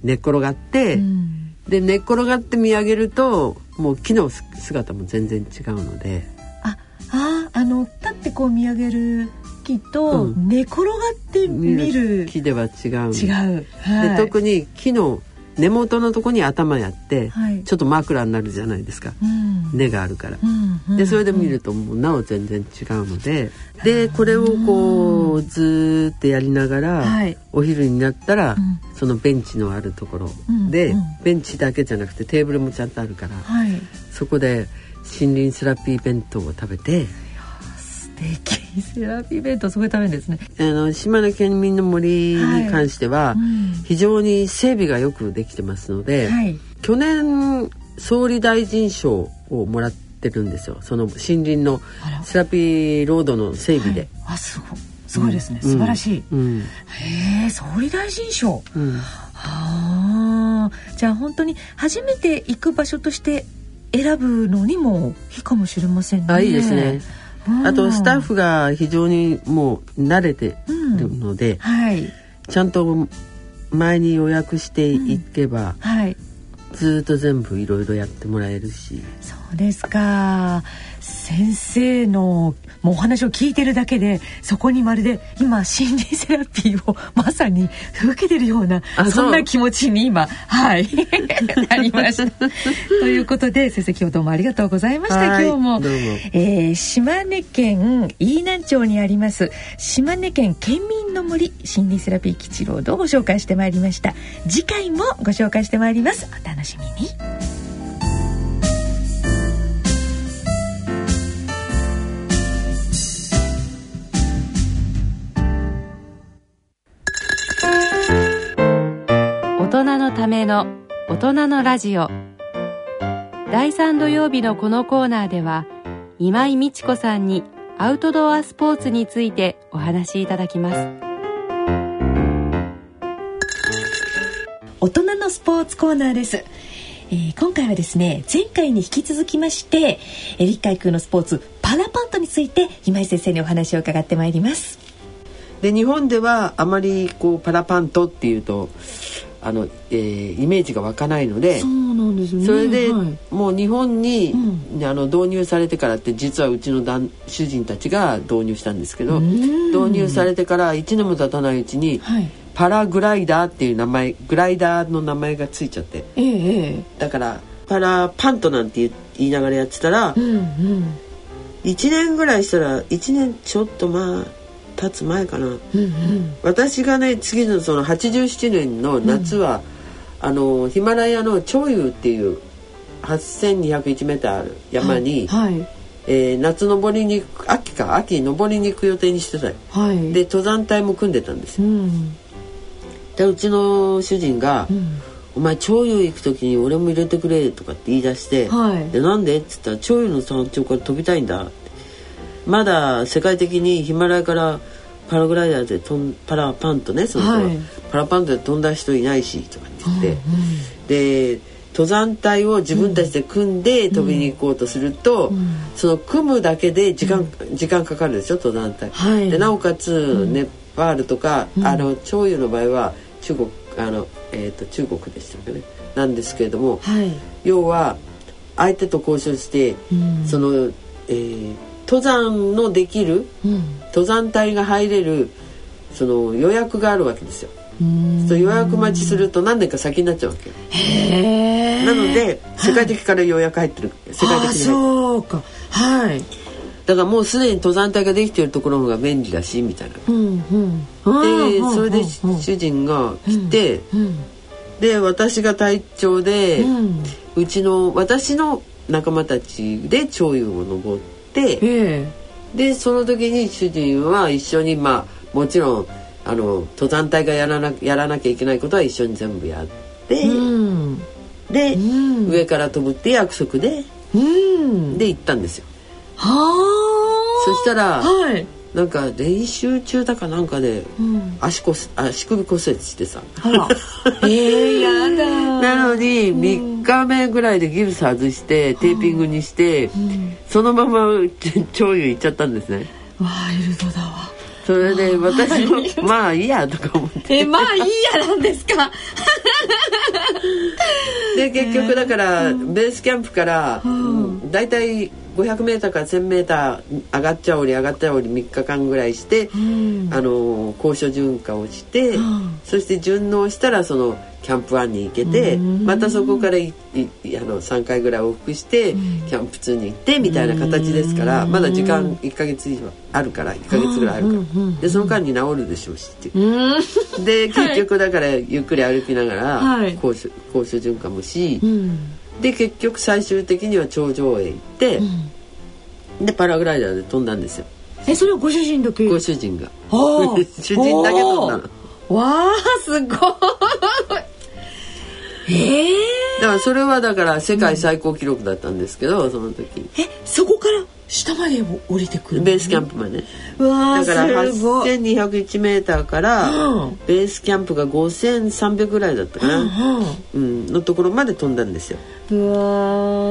寝っ転がって、うん、で寝っ転がって見上げるともう木の姿も全然違うので、あああの立ってこう見上げる木と寝転がって見る、うん、木では違う違う、はい、で特に木の根元のとこに頭やって、はい、ちょっと枕になるじゃないですか、うん、根があるから、うん、でそれで見るともうなお全然違うので、うん、でこれをこうずっとやりながら、うん、お昼になったら、うん、そのベンチのあるところで、うんうん、ベンチだけじゃなくてテーブルもちゃんとあるから、はい、そこで森林セラピー弁当を食べて。素敵。セラピー弁当すごい食べるんですね。あの島根県民の森に関しては、はいうん、非常に整備がよくできてますので、はい、去年総理大臣賞をもらってるんですよ。その森林のセラピーロードの整備で、はい、あすごい、すごいですね、うん、素晴らしい、うん、へえ総理大臣賞、うん、あじゃあ本当に初めて行く場所として選ぶのにもいいかもしれませんね。あ、いいですね、うん、あとスタッフが非常にもう慣れてるので、うんはい、ちゃんと前に予約していけば、うんはい、ずっと全部いろいろやってもらえるし。そうですか。先生のもうお話を聞いてるだけでそこにまるで今森林セラピーをまさに受けてるような そ, そんな気持ちに今はいなりましたということで先生今日どうもありがとうございました。今日も、えー、島根県飯南町にあります島根県県民の森森林セラピー基地ロードをご紹介してまいりました。次回もご紹介してまいります。お楽しみに。大人のための大人のラジオ、だいさん土曜日のこのコーナーでは今井美智子さんにアウトドアスポーツについてお話しいただきます。大人のスポーツコーナーです。えー、今回はですね前回に引き続きまして陸海空のスポーツパラパントについて今井先生にお話を伺ってまいります。で日本ではあまりこうパラパントっていうとあのえー、イメージが湧かないので、そうなんですね、それで、はい、もう日本に、うん、あの導入されてからって実はうちの主人たちが導入したんですけど、導入されてからいちねんも経たないうちに、はい、パラグライダーっていう名前グライダーの名前がついちゃって、えー、だからパラパントなんて言いながらやってたら、うんうん、いちねんぐらいしたらいちねんちょっとまあ経つ前かな、うんうん、私がね次のそのはちじゅうななねんの夏は、うん、あのヒマラヤの長湯っていうはっせんにひゃくいちメーターある山に、はいはいえー、夏登りに秋か秋登りに行く予定にしてたよ、はい、で登山隊も組んでたんですよ、うん、でうちの主人が、うん、お前長湯行く時に俺も入れてくれとかって言い出して、はい、でなんでって言ったら長湯の山頂から飛びたいんだ、まだ世界的にヒマラヤからパラグライダーでとんパラパンとねその、はい、パラパンとで飛んだ人いないしとか言って、うんうん、で登山隊を自分たちで組んで飛びに行こうとすると、うんうん、その組むだけで時間、うん、時間かかるでしょ登山隊、はい、でなおかつ、うん、ネパールとかあの長湯の場合は中国あの、えー、と中国でしたよね、なんですけれども、はい、要は相手と交渉して、うん、その、えー、登山のできる、うん、登山隊が入れるその予約があるわけですよ。うんそう予約待ちすると何年か先になっちゃうわけ。へーなので世界的から予約入ってる、はい、世界的に入ってる。あそうか、はい、だからもうすでに登山隊ができているところの方が便利だしみたいな、うんうん、でそれで主人が来て、うんうん、で私が隊長で、うん、うちの私の仲間たちで長遊を登ってでその時に主人は一緒にまあもちろんあの登山隊がやらな、やらなきゃいけないことは一緒に全部やって、うん、で、うん、上から飛ぶって約束で、うん、で行ったんですよ。はそしたら、はい、なんか練習中だかなんかで、うん、足, こす足首骨折してさあら、えー、やだなのにみっかめぐらいでギブス外して、うん、テーピングにして、うん、そのまま長遊行っちゃったんですね。ワイルドだわ。それで私もまあいいやとか思ってえまあいいやなんですかで結局だからベースキャンプからだいたいごひゃくメーターから せんメーター 上がっちゃおり上がっちゃおりみっかかんぐらいして、うん、あの高所順化をして、うん、そして順応したらそのキャンプいちに行けて、うん、またそこからいいあのさんかいぐらい往復して、うん、キャンプにに行ってみたいな形ですから、うん、まだ時間いっかげつ以上あるからいっかげつぐらいあるから、うん、でその間に治るでしょうしって、うん、で結局だからゆっくり歩きながら、はい、高所順化もし、うんで結局最終的には頂上へ行って、うん、でパラグライダーで飛んだんですよ。えそれはご主人だけ？ご主人が主人だけ飛んだの。わーすごい、えー、だからそれはだから世界最高記録だったんですけど、うん、その時えそこから下まで降りてくるベースキャンプまでわだから はっせんにひゃくいちメーター からベースキャンプがごせんさんびゃくぐらいだったかな、うんうん、のところまで飛んだんですよ。う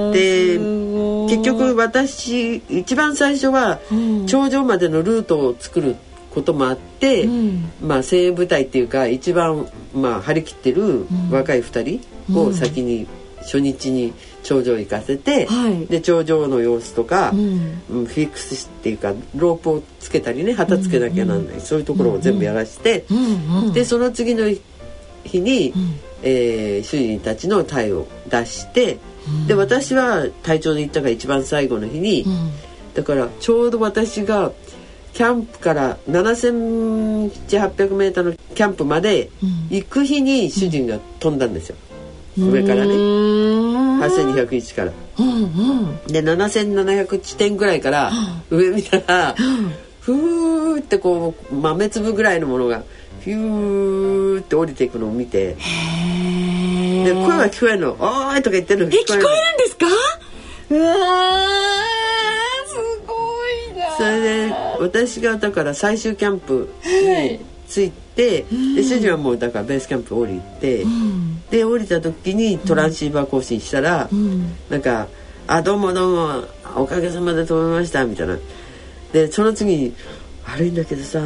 わで結局私一番最初は頂上までのルートを作ることもあって、うんまあ、精鋭部隊っていうか一番、まあ、張り切ってる若いふたりを先に初日に頂上行かせて、はい、で頂上の様子とか、うん、フィックスっていうかロープをつけたりね旗つけなきゃなんない、うん、そういうところを全部やらして、うん、でその次の日に、うんえー、主人たちの隊を出して、うん、で私は隊長で行ったから一番最後の日に、うん、だからちょうど私がキャンプからななせんはっぴゃくメーターのキャンプまで行く日に主人が飛んだんですよ、うん、上からねはっせんにひゃくいちから、うんうん、でななせんななひゃくちてんぐらいから上見たら、うん、ふーってこう豆粒ぐらいのものがフューって降りていくのを見てへで声は聞こえるのおーいとか言ってるの聞こえるのえ聞こえるんですか。うわすごいな。それで私がだから最終キャンプに着いて、はい、で主人はもうだからベースキャンプ降りて、うんで降りた時にトランシーバー更新したら、うん、なんかあどうもどうもおかげさまで飛びましたみたいなでその次に悪いんだけどさ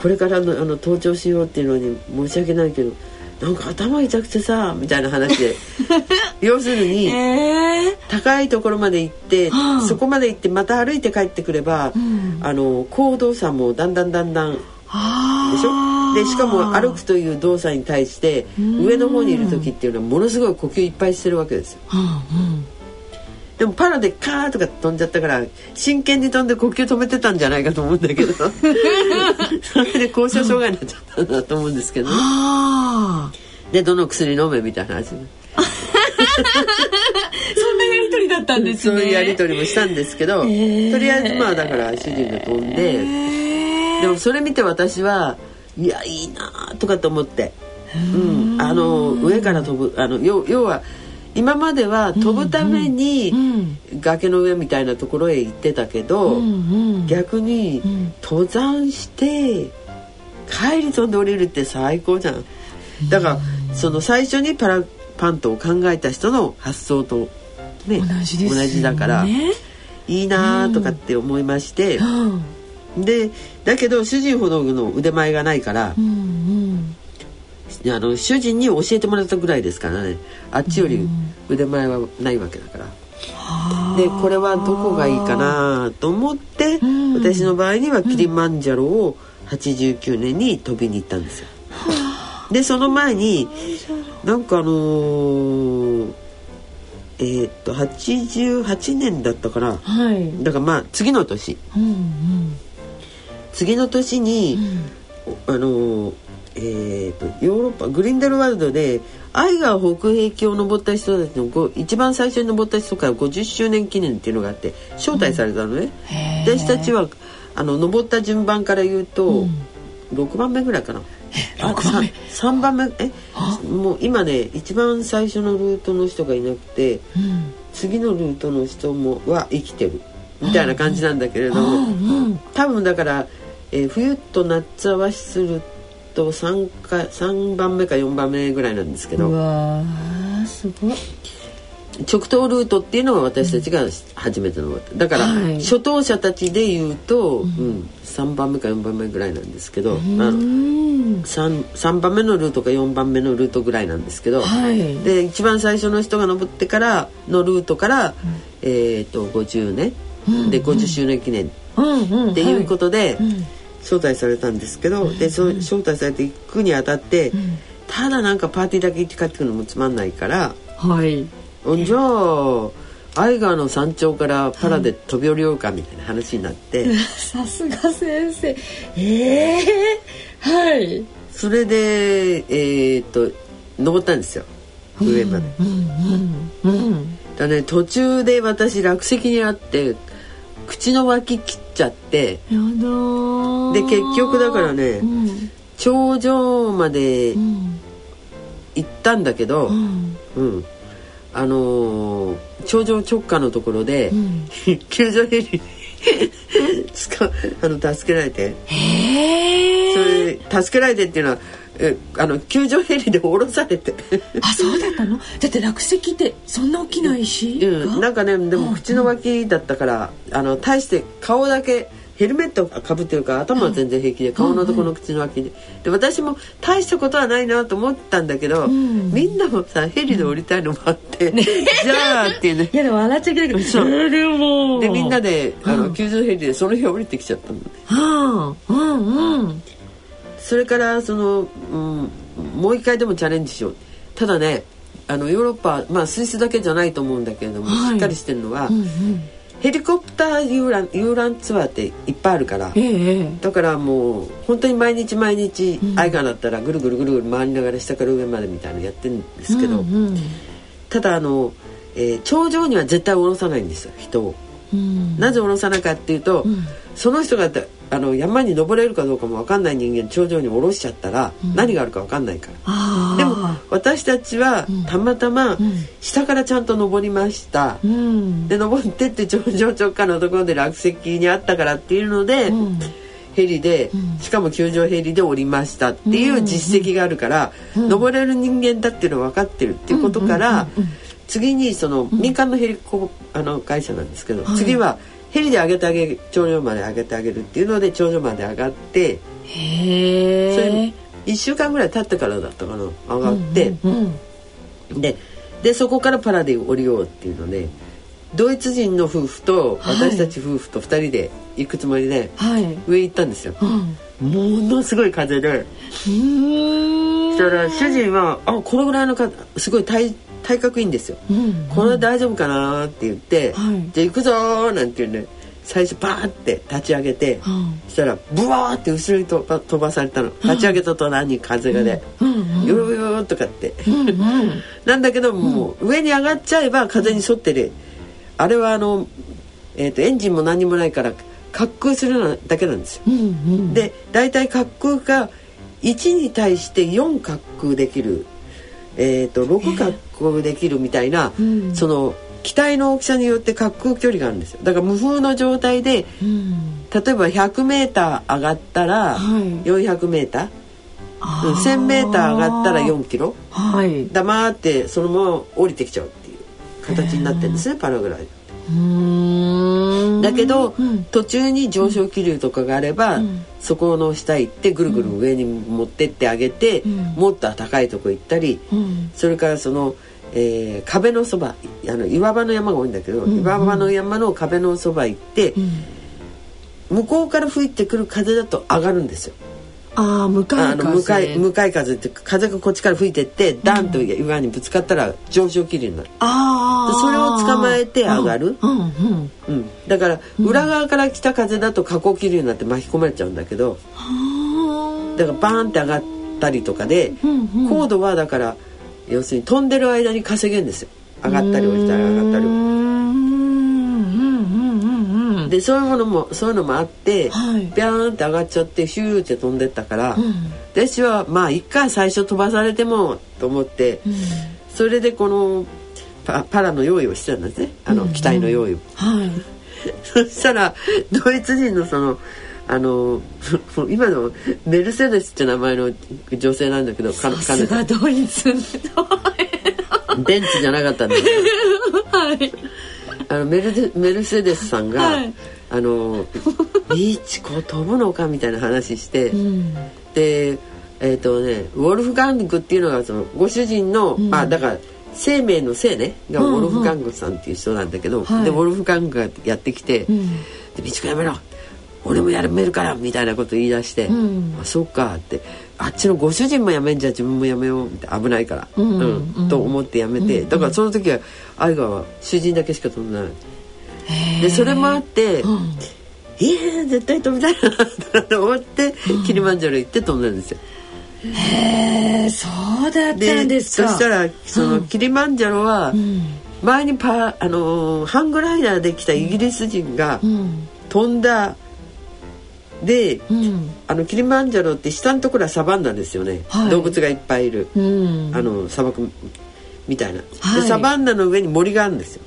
これからのあの登頂しようっていうのに申し訳ないけどなんか頭痛くてさみたいな話で要するに、えー、高いところまで行って、はあ、そこまで行ってまた歩いて帰ってくれば、うん、あの行動差もだんだんだんだんでしょでしかも歩くという動作に対して上の方にいる時っていうのはものすごい呼吸いっぱいしてるわけですよ、うんうん、でもパラでカーとか飛んじゃったから真剣に飛んで呼吸止めてたんじゃないかと思うんだけどそれで高所障害になっちゃったんだと思うんですけど、ねうん、でどの薬飲めみたいな話そんなやり取りだったんですね。そういうやり取りもしたんですけど、えー、とりあえずまあだから主人が飛んで、えー、でもそれ見て私はいやいいなとかと思って、うん、あの上から飛ぶあの 要, 要は今までは飛ぶために崖の上みたいなところへ行ってたけど、うんうん、逆に登山して帰り飛んで降りるって最高じゃん。だからその最初にパラパントを考えた人の発想と、ね、同じですよね。同じだからいいなとかって思いまして、うんうんでだけど主人ほどの腕前がないから、うんうん、あの主人に教えてもらったぐらいですからね、あっちより腕前はないわけだから、うん、でこれはどこがいいかなと思って、うん、私の場合にはキリマンジャロをはちじゅうきゅうねんに飛びに行ったんですよ、うん、でその前になんかあのーえー、っとはちじゅうはちねんだったから、はい、だからまあ次の年、うんうん、次の年に、うん、あのーえー、とヨーロッパグリンデルワルドでアイガー北平記を登った人たちのご一番最初に登った人からごじゅっしゅうねん記念っていうのがあって招待されたのね、うん、私たちはあの登った順番から言うと、うん、ろくばんめぐらいかな、ろくばんめ 3, 3番目えもう今ね一番最初のルートの人がいなくて、うん、次のルートの人もは生きてるみたいな感じなんだけれども、うんうんうん、多分だから、えー、冬と夏合わせすると3, かさんばんめかよんばんめぐらいなんですけど、うわーすごい直東ルートっていうのが私たちが初めてのだから、はい、初等者たちで言うと、うんうん、さんばんめかよんばんめぐらいなんですけど、うん、あの 3, さんばんめのルートかよんばんめのルートぐらいなんですけど、はい、で一番最初の人が登ってからのルートから、うん、えー、とごじゅうねん、うん、でごじゅっしゅうねん記念、うん、っていうことで、うんうん、はい、うん、招待されたんですけど、でそ招待されて行くにあたって、うん、ただなんかパーティーだけ行って帰ってくるのもつまんないから、はい、じゃあアイガーの山頂からパラで飛び降りようかみたいな話になって、はい、さすが先生、えー、はい、それで、えー、っと登ったんですよ上まで、うんうんうんうん、だね、途中で私落石にあって口の脇切っちゃって、やだー。で結局だからね、うん、頂上まで行ったんだけど、うんうん、あのー、頂上直下のところで、うん、救助ヘリあの助けられて、へー、それ助けられてっていうのは、えあの救助ヘリで降ろされてあ、そうだったの？だって落石ってそんな起きないし、うん、なんかね、でも口の脇だったから、うん、あの大して顔だけヘルメットかぶってるから頭は全然平気で、うん、顔のとこの口の脇で、で私も大したことはないなと思ったんだけど、うん、みんなもさヘリで降りたいのもあって、うん、じゃあっていうねいやでも笑っちゃいけないけど、それもでみんなであの救助ヘリでその日降りてきちゃったのね、うん、うんうんうん、それからその、うん、もう一回でもチャレンジしよう。ただね、あのヨーロッパ、まあ、スイスだけじゃないと思うんだけれども、はい、しっかりしてるのは、うんうん、ヘリコプター遊覧、遊覧ツアーっていっぱいあるから、えー、だからもう本当に毎日毎日、うん、アイガーだったらぐるぐるぐるぐる回りながら下から上までみたいなのやってるんですけど、うんうん、ただあの、えー、頂上には絶対降ろさないんですよ人を、うん、なぜ降ろさないかっていうと、うん、その人があの山に登れるかどうかも分かんない人間頂上に下ろしちゃったら何があるか分かんないから、うん、でも私たちはたまたま下からちゃんと登りました、うん、で登ってって頂上直下のところで落石にあったからっていうので、うん、ヘリでしかも救助ヘリで降りましたっていう実績があるから、うん、登れる人間だっていうの分かってるっていうことから、うんうんうんうん、次にその民間のヘリコあの会社なんですけど、はい、次はヘリで上げてあげる、頂上まで上げてあげるっていうので頂上まで上がって、へー、それいっしゅうかんぐらい経ってからだったかな、上がって、うんうんうん、で, でそこからパラで降りようっていうので、ドイツ人の夫婦と私たち夫婦とふたりで行くつもりで、はい、上行ったんですよ、うん、ものすごい風で、うーん、そしたら主人はあこのぐらいの風すごい体体格いいんですよ、うんうん、これ大丈夫かなって言って、はい、じゃあ行くぞーなんて言うね、最初バーって立ち上げて、うん、そしたらブワーって後ろにとば飛ばされたの、立ち上げたと何に風がね、うんうん、ヨロヨロとかって、うんうん、なんだけどもう上に上がっちゃえば風に沿ってる、あれはあの、えーと、エンジンも何もないから滑空するだけなんですよ、うんうん、で大体滑空がいちに対してよん滑空できる、えー、とろく滑空できるみたいな、えーうん、その機体の大きさによって滑空距離があるんですよ。だから無風の状態で、うん、例えば ひゃくメーター 上がったら よんひゃくメーター、はい、うん、せんメーター 上がったら よんキロ、はい、黙ってそのまま降りてきちゃうっていう形になってるんですね、えー、パラグライダーって。うーん、だけど、うん、途中に上昇気流とかがあれば、うん、そこの下行ってぐるぐる上に持ってってあげて、うん、もっと高いとこ行ったり、うん、それからその、えー、壁のそば、あの岩場の山が多いんだけど、うん、岩場の山の壁のそば行って、うん、向こうから吹いてくる風だと上がるんですよ。ああ、向かい風、あの向かい、向かい風って風がこっちから吹いてってダンと岩にぶつかったら上昇気流になる、うん、あ、それを捕まえて上がる、うんうんうんうん、だから裏側から来た風だと下降気流になって巻き込まれちゃうんだけど、うん、だからバーンって上がったりとかで、うんうん、高度はだから要するに飛んでる間に稼げるんですよ。上がったり降りたり上がったり、でそういうものもそういうのもあって、はい、ビャーンって上がっちゃってヒューって飛んでったから、うん、私はまあ一回最初飛ばされてもと思って、うん、それでこの パ, パラの用意をしてたんですね、あの機体の用意を、うんうん、はい、そしたらドイツ人のそのあの今のメルセデスって名前の女性なんだけど、さすがドイツベンツじゃなかったんだけどはいあの メ, ルメルセデスさんが、はい、あのビーチこう飛ぶのかみたいな話して、うん、で、えーとね、ウォルフガングっていうのがそのご主人の、うん、あ、だから生命の生ねがウォルフガングさんっていう人なんだけど、うんうん、でウォルフガングがやってきて、はい、でビーチコやめろ俺もやめるからみたいなこと言い出して、うん、あ、そうかって、あっちのご主人もやめんじゃ自分もやめようって危ないから、うんうんうん、と思ってやめて、うんうん、だからその時は愛川は主人だけしか飛んでない。でそれもあって、うん、いや絶対飛びたいなと思って、うん、キリマンジャロ行って飛んだんですよ。へえ、そうだったんですか。でそしたらその、うん、キリマンジャロは、うん、前にパ、あのー、ハングライダーで来たイギリス人が、うん、飛んだで、うん、あのキリマンジャロって下のところはサバンナですよね、はい、動物がいっぱいいる、うん、あの砂漠みたいな、はい、でサバンナの上に森があるんですよ、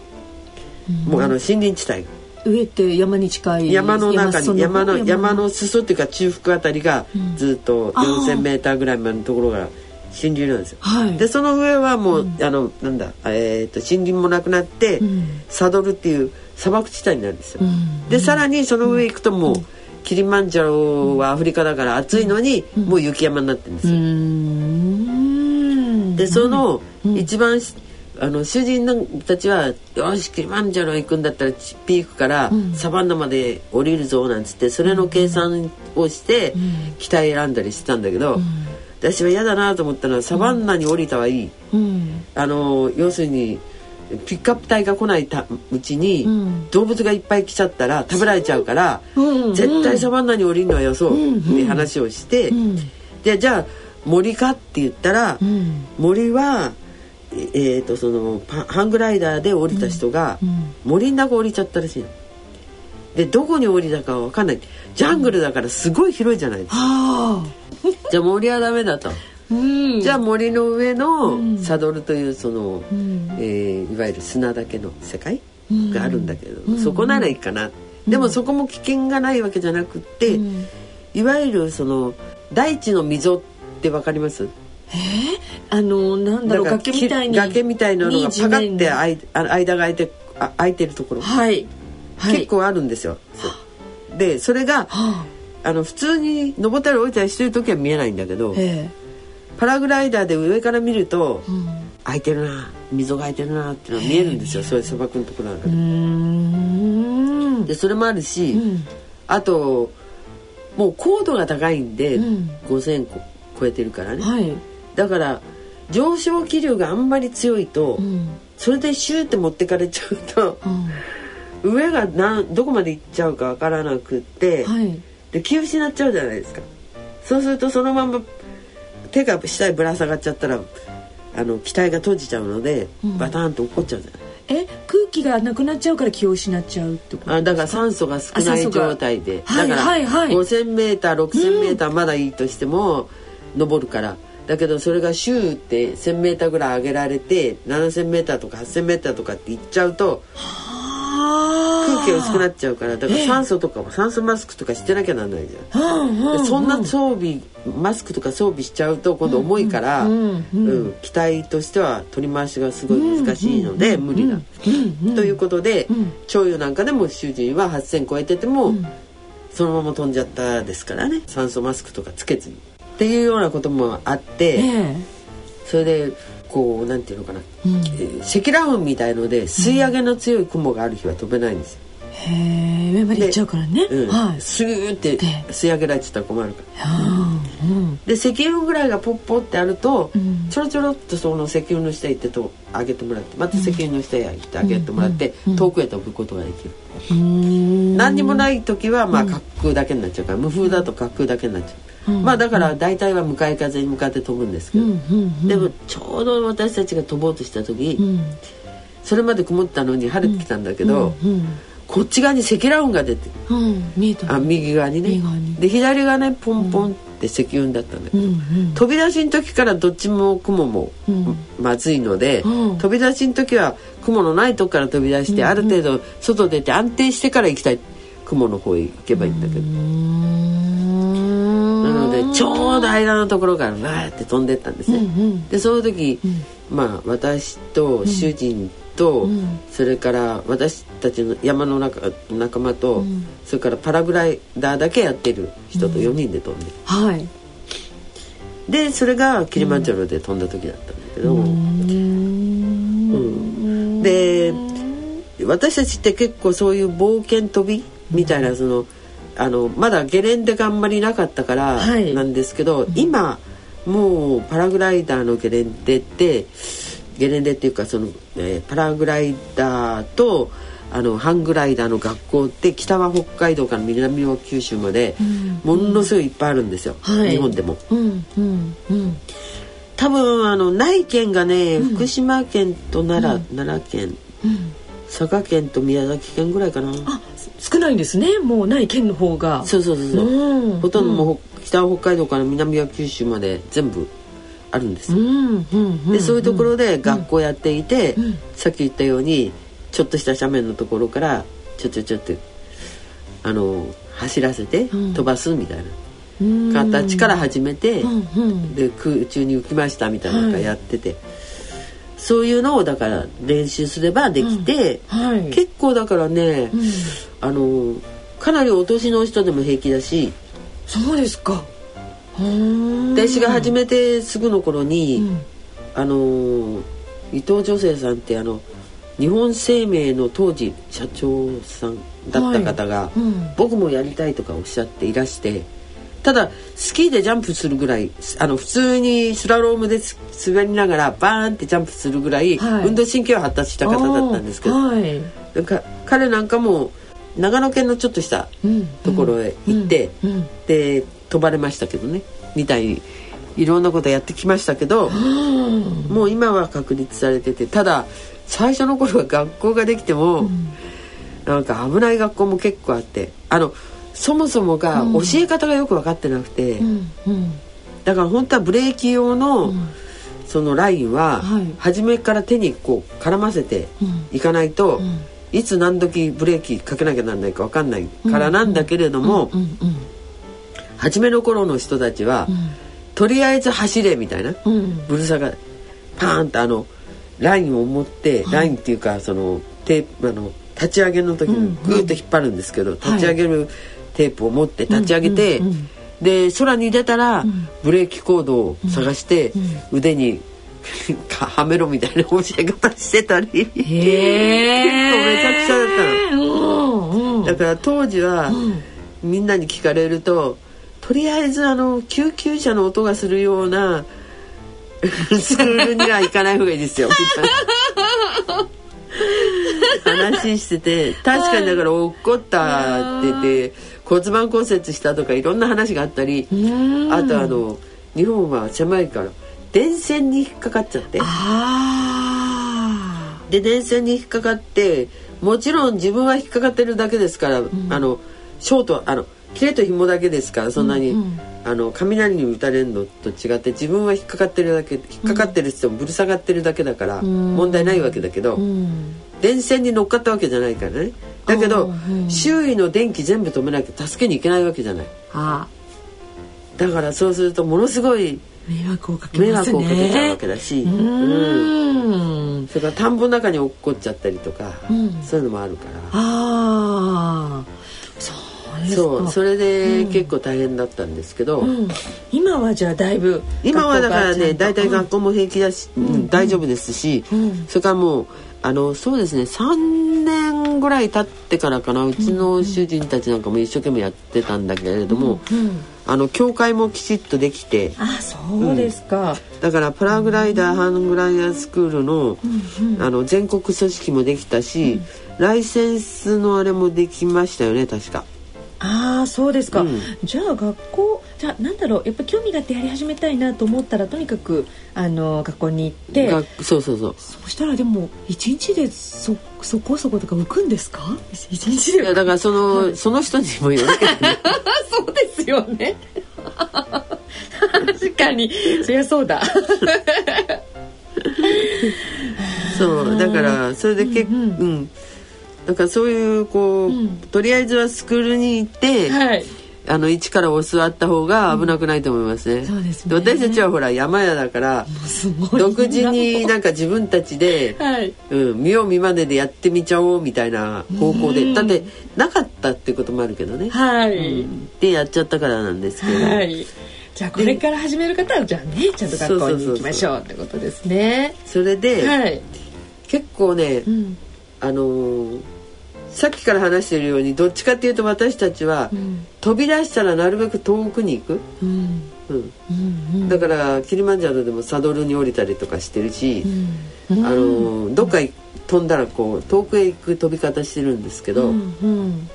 うん、もうあの森林地帯が上って山に近い山の中に山 の, 山 の, 山の裾っていうか中腹あたりがずっと よんせんメーター ぐらいまでのところが森林なんですよ、はい、でその上はもう、うん、あのなんだ、えー、と森林もなくなって、うん、サドルっていう砂漠地帯になるんですよ、うん、でさらにその上行くともう、うん、キリマンジャロはアフリカだから暑いのに、うん、もう雪山になってるんですよ、うーん、でその一番、うん、あの主人たちはよしキリマンジャロ行くんだったらピークからサバンナまで降りるぞなんつってそれの計算をして機体選んだりしてたんだけど、うん、私は嫌だなと思ったのはサバンナに降りたはいい、うん、あの要するにピックアップ隊が来ないうちに、うん、動物がいっぱい来ちゃったら食べられちゃうから、うんうん、絶対サバンナに降りるのはよそう、うんうん、って話をして、うん、でじゃあ森かって言ったら、うん、森は、えー、とそのハングライダーで降りた人が、うんうん、森の中降りちゃったらしいのでどこに降りたかは分かんない、ジャングルだからすごい広いじゃないですか、うん、じゃあ森はダメだとうん、じゃあ森の上のサドルというその、うんえー、いわゆる砂だけの世界があるんだけど、うん、そこならいいかな、うん、でもそこも危険がないわけじゃなくって、うん、いわゆるその大地の溝ってわかります？えー、あのなんだろう、崖みたいに崖みたいなのがパカってあい間が空いてあ空いてるところ、はいはい、結構あるんですよ。そうでそれがあの普通に登ったり降りたりしてる時は見えないんだけど、えーパラグライダーで上から見ると、うん、開いてるな溝が開いてるなっていうのが見えるんですよ、そういう砂漠のところなんかで、うーんでそれもあるし、うん、あともう高度が高いんで、うん、ごせん超えてるからね、はい、だから上昇気流があんまり強いと、うん、それでシューって持ってかれちゃうと、うん、上がなんどこまで行っちゃうかわからなくって、はい、で気を失っちゃうじゃないですか。そうするとそのまま手が下にぶら下がっちゃったらあの機体が閉じちゃうので、うん、バターンと落っこっちゃうじゃない。え空気がなくなっちゃうから気を失っちゃうってことですか？あだから酸素が少ない状態で、はい、だから、はいはい、ごせんメーターろくせんメーターまだいいとしても、うん、登るからだけどそれがシューってせんメーターぐらい上げられてななせんメーターとかはっせんメーターとかっていっちゃうと空気が薄くなっちゃうからだから酸素とかも酸素マスクとかしてなきゃなんないじゃん、うんうんうん、そんな装備マスクとか装備しちゃうと今度重いから、うんうんうんうん、機体としては取り回しがすごい難しいので無理な、うんうんうん、ということで、うん、潮流なんかでも主人ははっせん超えてても、うん、そのまま飛んじゃったですからね、酸素マスクとかつけずにっていうようなこともあって、えー、それでこうなんていうのかな、うん、積乱雲みたいので吸い上げの強い雲がある日は飛べないんですよ、うん、へー、上まで行っちゃうからね、うん、はい、スーって吸い上げられてたら困るから、うんうん、で積雲ぐらいがポッポってあると、うん、ちょろちょろっとその積雲の下へ行ってと上げてもらってまた積雲の下へ行って上げてもらって、うん、遠くへ飛ぶことができる、うん、何にもない時はまあ滑空だけになっちゃうから、うん、無風だと滑空だけになっちゃう、まあだから大体は向かい風に向かって飛ぶんですけど、うんうんうん、でもちょうど私たちが飛ぼうとした時、うん、それまで曇ったのに晴れてきたんだけど、うんうんうん、こっち側に積乱雲が出て、うん、見えた、あ、右側にね、右側にで左側ねポンポンって積雲だったんだけど、うんうん、飛び出しの時からどっちも雲もまずいので、うん、飛び出しの時は雲のないとこから飛び出して、うんうん、ある程度外出て安定してから行きたい雲の方へ行けばいいんだけど、うん、ちょうど間のところからわーって飛んでったんですね、うんうん、でその時、うん、まあ、私と主人と、うん、それから私たちの山の中仲間と、うん、それからパラグライダーだけやってる人とよにんで飛んで、うん、はい、でそれがキリマンジャロで飛んだ時だったんだけど、うんうん、で私たちって結構そういう冒険飛びみたいな、そのあのまだゲレンデがあんまりなかったからなんですけど、はい、今もうパラグライダーのゲレンデってゲレンデっていうかその、えー、パラグライダーとあのハングライダーの学校って北は北海道から南は九州までものすごいいっぱいあるんですよ、うんうん、日本でも、はい、うんうんうん、多分あのない県がね、うん、福島県と奈良、うん、奈良県、うん、佐賀県と宮崎県ぐらいかなあ、少ないんですね、もうない県の方が、そうそうそうそう、うん、ほとんどもう北は北海道から南は九州まで全部あるんですよ、うんうん、でそういうところで学校やっていて、うん、さっき言ったようにちょっとした斜面のところからちょちょちょってあの走らせて飛ばすみたいな、うん、形から始めて、うん、で空中に浮きましたみたいなのがやってて、はい、そういうのをだから練習すればできて、うん、はい、結構だからね、うん、あのかなりお年の人でも平気だし、そうですか、私が始めてすぐの頃に、うん、あの伊藤女性さんってあの日本生命の当時社長さんだった方が、はい、うん、僕もやりたいとかおっしゃっていらして、ただスキーでジャンプするぐらいあの普通にスラロームで滑りながらバーンってジャンプするぐらい、はい、運動神経は発達した方だったんですけど、はい、なんか彼なんかも長野県のちょっとしたところへ行って、うんうんうん、で飛ばれましたけどねみたいにいろんなことやってきましたけど、うん、もう今は確立されてて、ただ最初の頃は学校ができても、うん、なんか危ない学校も結構あって、あのそもそもが教え方がよく分かってなくて、うんうん、だから本当はブレーキ用の、うん、そのラインは初めから手にこう絡ませていかないと、うんうん、いつ何時ブレーキかけなきゃなんないか分かんないからなんだけれども、初めの頃の人たちは、うん、とりあえず走れみたいな、うん、ブルサがパーンとあのラインを持って、はい、ラインっていうかそのテープあの立ち上げの時にグーッと引っ張るんですけど、うんうん、立ち上げる、はい、テープを持って立ち上げて、うんうんうん、で空に出たら、うん、ブレーキコードを探して、うんうん、腕にはめろみたいな教え方してたり、へ結構めちゃくちゃだったの、だから当時は、うん、みんなに聞かれるととりあえずあの救急車の音がするようなスクールには行かない方がいいですよみたいな話してて、確かにだから怒ったって言って骨盤骨折したとかいろんな話があったり、あとあの日本は狭いから電線に引っかかっちゃって、あで電線に引っかかって、もちろん自分は引っかかってるだけですから、うん、あのショートあのキレと紐だけですから、そんなに、うんうん、あの雷に打たれるのと違って自分は引っかかってるだけ、引っかかってる人もぶる下がってるだけだから問題ないわけだけど、うんうん、電線に乗っかったわけじゃないからね、だけど、うん、周囲の電気全部止めなきゃ助けに行けないわけじゃない、あだからそうするとものすごい迷惑をかけますね、迷惑をかけちゃうわけだし、うん、うん、それから田んぼの中に落っこっちゃったりとか、うん、そういうのもあるから、ああそうですか。そう、それで結構大変だったんですけど、うんうん、今はじゃあだいぶ今はだからね、だいたい学校も平気だし、うんうん、大丈夫ですし、うん、それからもうあのそうですねさんねんぐらい経ってからかな、うちの主人たちなんかも一生懸命やってたんだけれども、うんうん、あの教会もきちっとできて、あ、そうですか、うん、だからパラグライダー、うん、ハングライダースクール の、うんうん、あの全国組織もできたし、うん、ライセンスのあれもできましたよね確か。ああ、そうですか、うん、じゃあ学校じゃあなんだろう、やっぱ興味があってやり始めたいなと思ったらとにかくあの学校に行ってが、そうそうそう、そしたらでも一日で そ, そこそことか浮くんですか。一日でいやだからそ の,、はい、その人にもよるけどねそうですよね確かにそりゃそうだそうだからそれで結構、うんうんうん、なんかそういうこう、うん、とりあえずはスクールに行って、はい、あの一から教わった方が危なくないと思いますね。うん、そうですね。私たちはほら山屋だから独自になんか自分たちで、はい、うん、見よう見まねでやってみちゃおうみたいな方向で、うん、だってなかったってこともあるけどね、はい、うん、でやっちゃったからなんですけど、はい、じゃあこれから始める方はじゃあねちゃんと学校に行きましょうってことですね。それで、はい、結構ね、うん、あのーさっきから話しているようにどっちかっていうと私たちは、うん、飛び出したらなるべく遠くに行く、うんうんうん、だからキリマンジャロでもサドルに降りたりとかしてるし、うん、あのどっか飛んだらこう遠くへ行く飛び方してるんですけど、うんうん、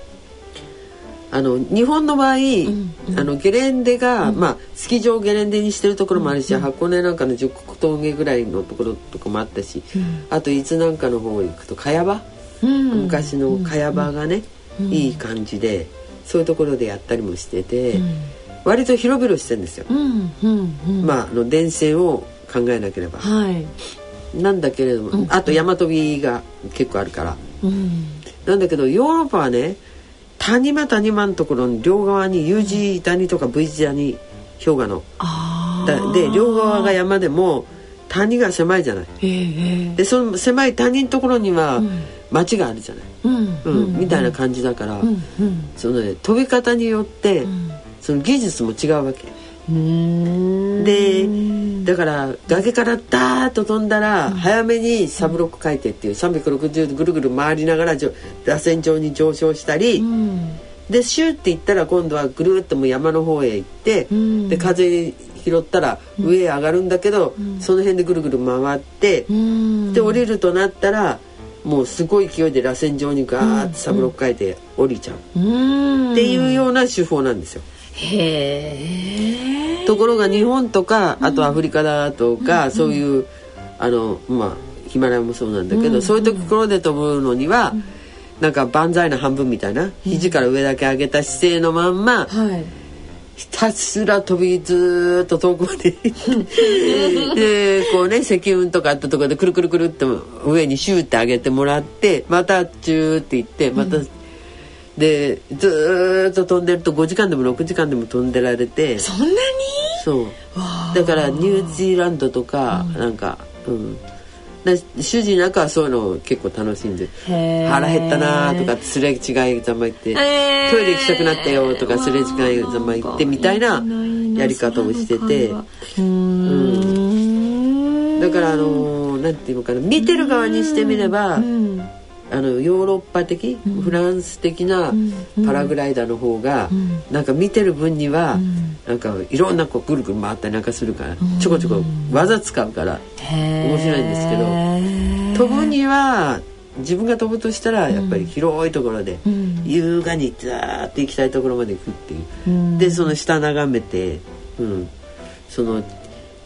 あの日本の場合、うんうん、あのゲレンデが、うんまあ、スキー場をゲレンデにしてるところもあるし、うんうん、箱根なんかの十国峠ぐらいのところとかもあったし、うん、あと伊豆なんかの方行くと茅場、うん、昔の茅場がね、うん、いい感じでそういうところでやったりもしてて、うん、割と広々してるんですよ、うんうんうん、まあ、あの電線を考えなければ、はい、なんだけれども、うん、あと山飛びが結構あるから、うん、なんだけどヨーロッパはね谷間谷間のところの両側に U 字谷とか V 字谷氷河の、うん、で両側が山でも谷が狭いじゃない、えー、でその狭い谷のところには、うん街があるじゃない、うんうんうん、みたいな感じだから、うんうんそのね、飛び方によって、うん、その技術も違うわけうーんでだから崖からダーッと飛んだら、うん、早めにサブロック回転っていうさんびゃくろくじゅうどぐるぐる回りながら螺旋状に上昇したり、うん、でシューっていったら今度はぐるっともう山の方へ行って、うん、で風拾ったら上へ上がるんだけど、うん、その辺でぐるぐる回って、うん、で降りるとなったらもうすごい勢いで螺旋状にガーッとサブロック回転降りちゃう、うん、っていうような手法なんですよ。へー。ところが日本とかあとアフリカだとか、うん、そういう、うん、あのまあヒマラヤもそうなんだけど、うん、そういうところで飛ぶのには、うん、なんか万歳の半分みたいな、うん、肘から上だけ上げた姿勢のまんま、うんはいひたすら飛びずっと遠くまででこうね積雲とかあったところでくるくるくるって上にシューって上げてもらってまたチューっていってまた、うん、でずっと飛んでるとごじかんでもろくじかんでも飛んでられてそんなにそうだからニュージーランドとかなんか、うんうん、主人なんかはそういうのを結構楽しんで腹減ったなとかすれ違いざま行ってトイレ行きたくなったよとかすれ違いざま行ってみたいなやり方をしてて、うん、だからあのなんていうのかな見てる側にしてみればあのヨーロッパ的フランス的なパラグライダーの方がなんか見てる分にはなんかいろんなこうぐるぐる回ったりなんかするからちょこちょこ技使うから面白いんですけど飛ぶには自分が飛ぶとしたらやっぱり広いところで優雅にザーッと行きたいところまで行くっていう、うん、でその下眺めて、うん、その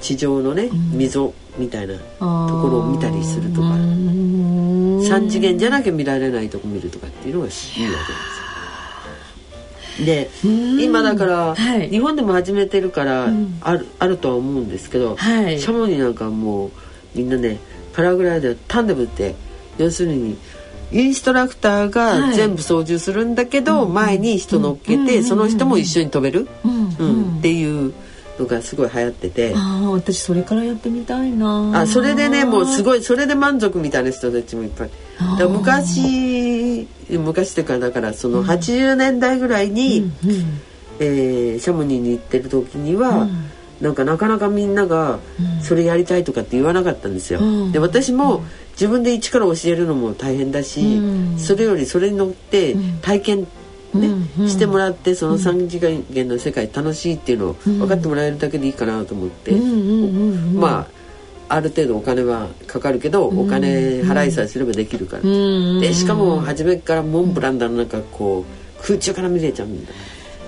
地上のね溝みたいなところを見たりするとか、うん、さん次元じゃなきゃ見られないとこ見るとかっていうのがいいわけですで、うん、今だから、はい、日本でも始めてるからある、うん、あるとは思うんですけど、はい、シャモニーなんかもうみんなねパラグライダータンデムって要するにインストラクターが全部操縦するんだけど、はい、前に人乗っけて、うんうん、その人も一緒に飛べる、うんうんうん、っていうのがすごい流行っててあ私それからやってみたいなあそれでねもうすごいそれで満足みたいな人たちもいっぱいだ昔昔昔というかだからそのはちじゅうねんだいぐらいに、うんうんうん、えー、シャムニーに行ってる時には、うん、なんかなかなかみんながそれやりたいとかって言わなかったんですよ、うん、で私も自分で一から教えるのも大変だし、うん、それよりそれに乗って体験、うんねうん、してもらってその三次元の世界楽しいっていうのを分かってもらえるだけでいいかなと思って、うん、まあある程度お金はかかるけど、うん、お金払いさえすればできるから、うん、でしかも初めからモンブランだのなんかこう空中から見れちゃうんだ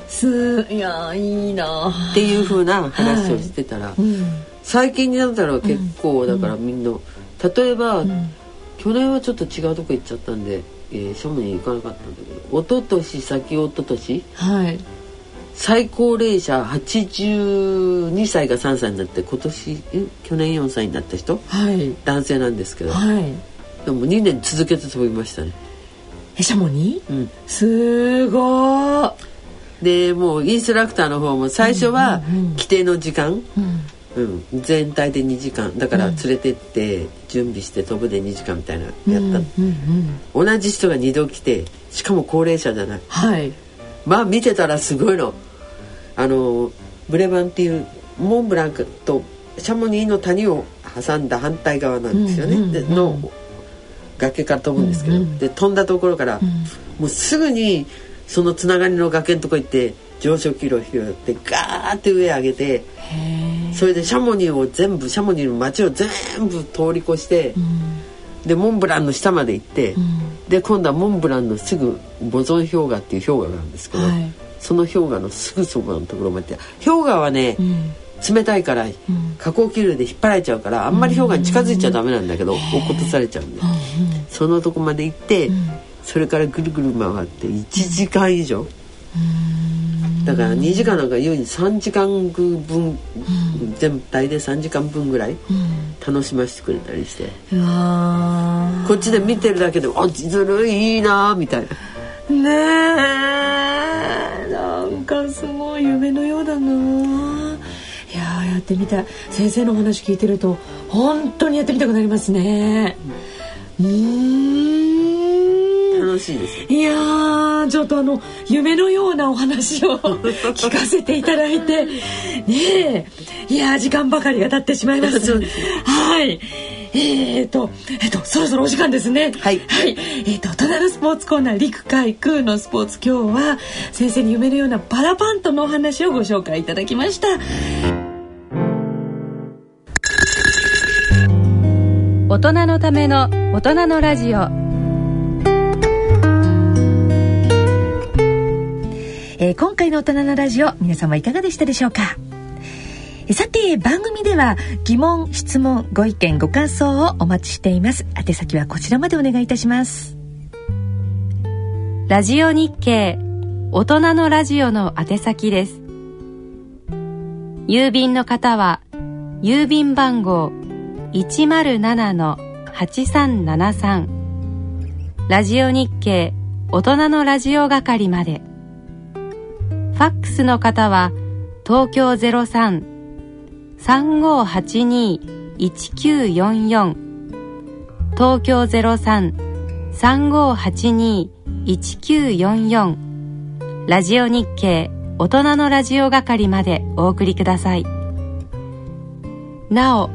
すいやいいなっていう風な話をしてたら、はいうん、最近になったら結構だからみんな例えば、うん、去年はちょっと違うとこ行っちゃったんでえー、シャムに行かなかったんだけど一昨年先一昨年、はい、最高齢者はちじゅうにさいがさんさいになって今年え去年よんさいになった人、はい、男性なんですけど、はい、でもにねん続けて飛びましたねえシャムに、うん、すごーでもうインストラクターの方も最初は規定の時間、うんうんうん、全体でにじかんだから連れてって、うん準備して飛ぶでにじかんみたいなやった、うんうんうん、同じ人がにど来てしかも高齢者じゃない、はい、まあ見てたらすごいのあのブレバンっていうモンブランとシャモニーの谷を挟んだ反対側なんですよね、うんうんうん、での崖から飛ぶんですけど、うんうん、で飛んだところから、うん、もうすぐにそのつながりの崖のとこ行って上昇気流を拾ってガーって上上げてそれでシャモニーを全部シャモニーの街を全部通り越して、うん、でモンブランの下まで行って、うん、で今度はモンブランのすぐボゾン氷河っていう氷河なんですけど、はい、その氷河のすぐそばのところまで氷河はね、うん、冷たいから、うん、下降気流で引っ張られちゃうからあんまり氷河に近づいちゃダメなんだけど、うん、落っことされちゃうんで、うん、そのとこまで行って、うん、それからぐるぐる回っていちじかん以上、うんだからにじかんなんか言うにさんじかんぶん、うん、全体でさんじかんぶんぐらい楽しませてくれたりして、うん、うわこっちで見てるだけであずるいいいなみたいなねえなんかすごい夢のようだないややってみたい先生のお話聞いてると本当にやってみたくなりますね、うん、うーん楽しいですいやーちょっとあの夢のようなお話を聞かせていただいてねえいやー時間ばかりが経ってしまいましたはいえーと、えーと、そろそろお時間ですねはい、はい、えーと大人のスポーツコーナー陸海空のスポーツ今日は先生に夢のようなパラパントのお話をご紹介いただきました大人のための大人のラジオえー、今回の大人のラジオ皆様いかがでしたでしょうか。さて番組では疑問質問ご意見ご感想をお待ちしています。宛先はこちらまでお願いいたします。ラジオ日経大人のラジオの宛先です。郵便の方は郵便番号 いちまるななのはちさんななさん ラジオ日経大人のラジオ係まで。ファックスの方は東京 ゼロさん さんごはちに いちきゅうよんよん 東京 ゼロさん さんごはちに いちきゅうよんよん ラジオ日経大人のラジオ係までお送りください。なお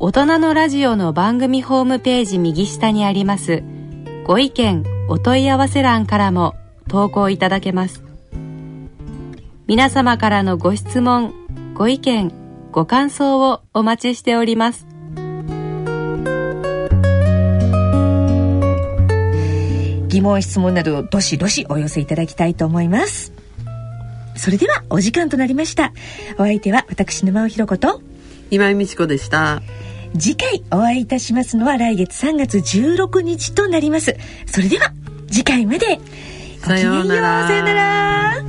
大人のラジオの番組ホームページ右下にありますご意見お問い合わせ欄からも投稿いただけます。皆様からのご質問、ご意見、ご感想をお待ちしております。疑問、質問などどしどしお寄せいただきたいと思います。それではお時間となりました。お相手は私沼尾ひろ子と今井美智子でした。次回お会いいたしますのは来月さんがつじゅうろくにちとなります。それでは次回まで。さようなら。さようなら。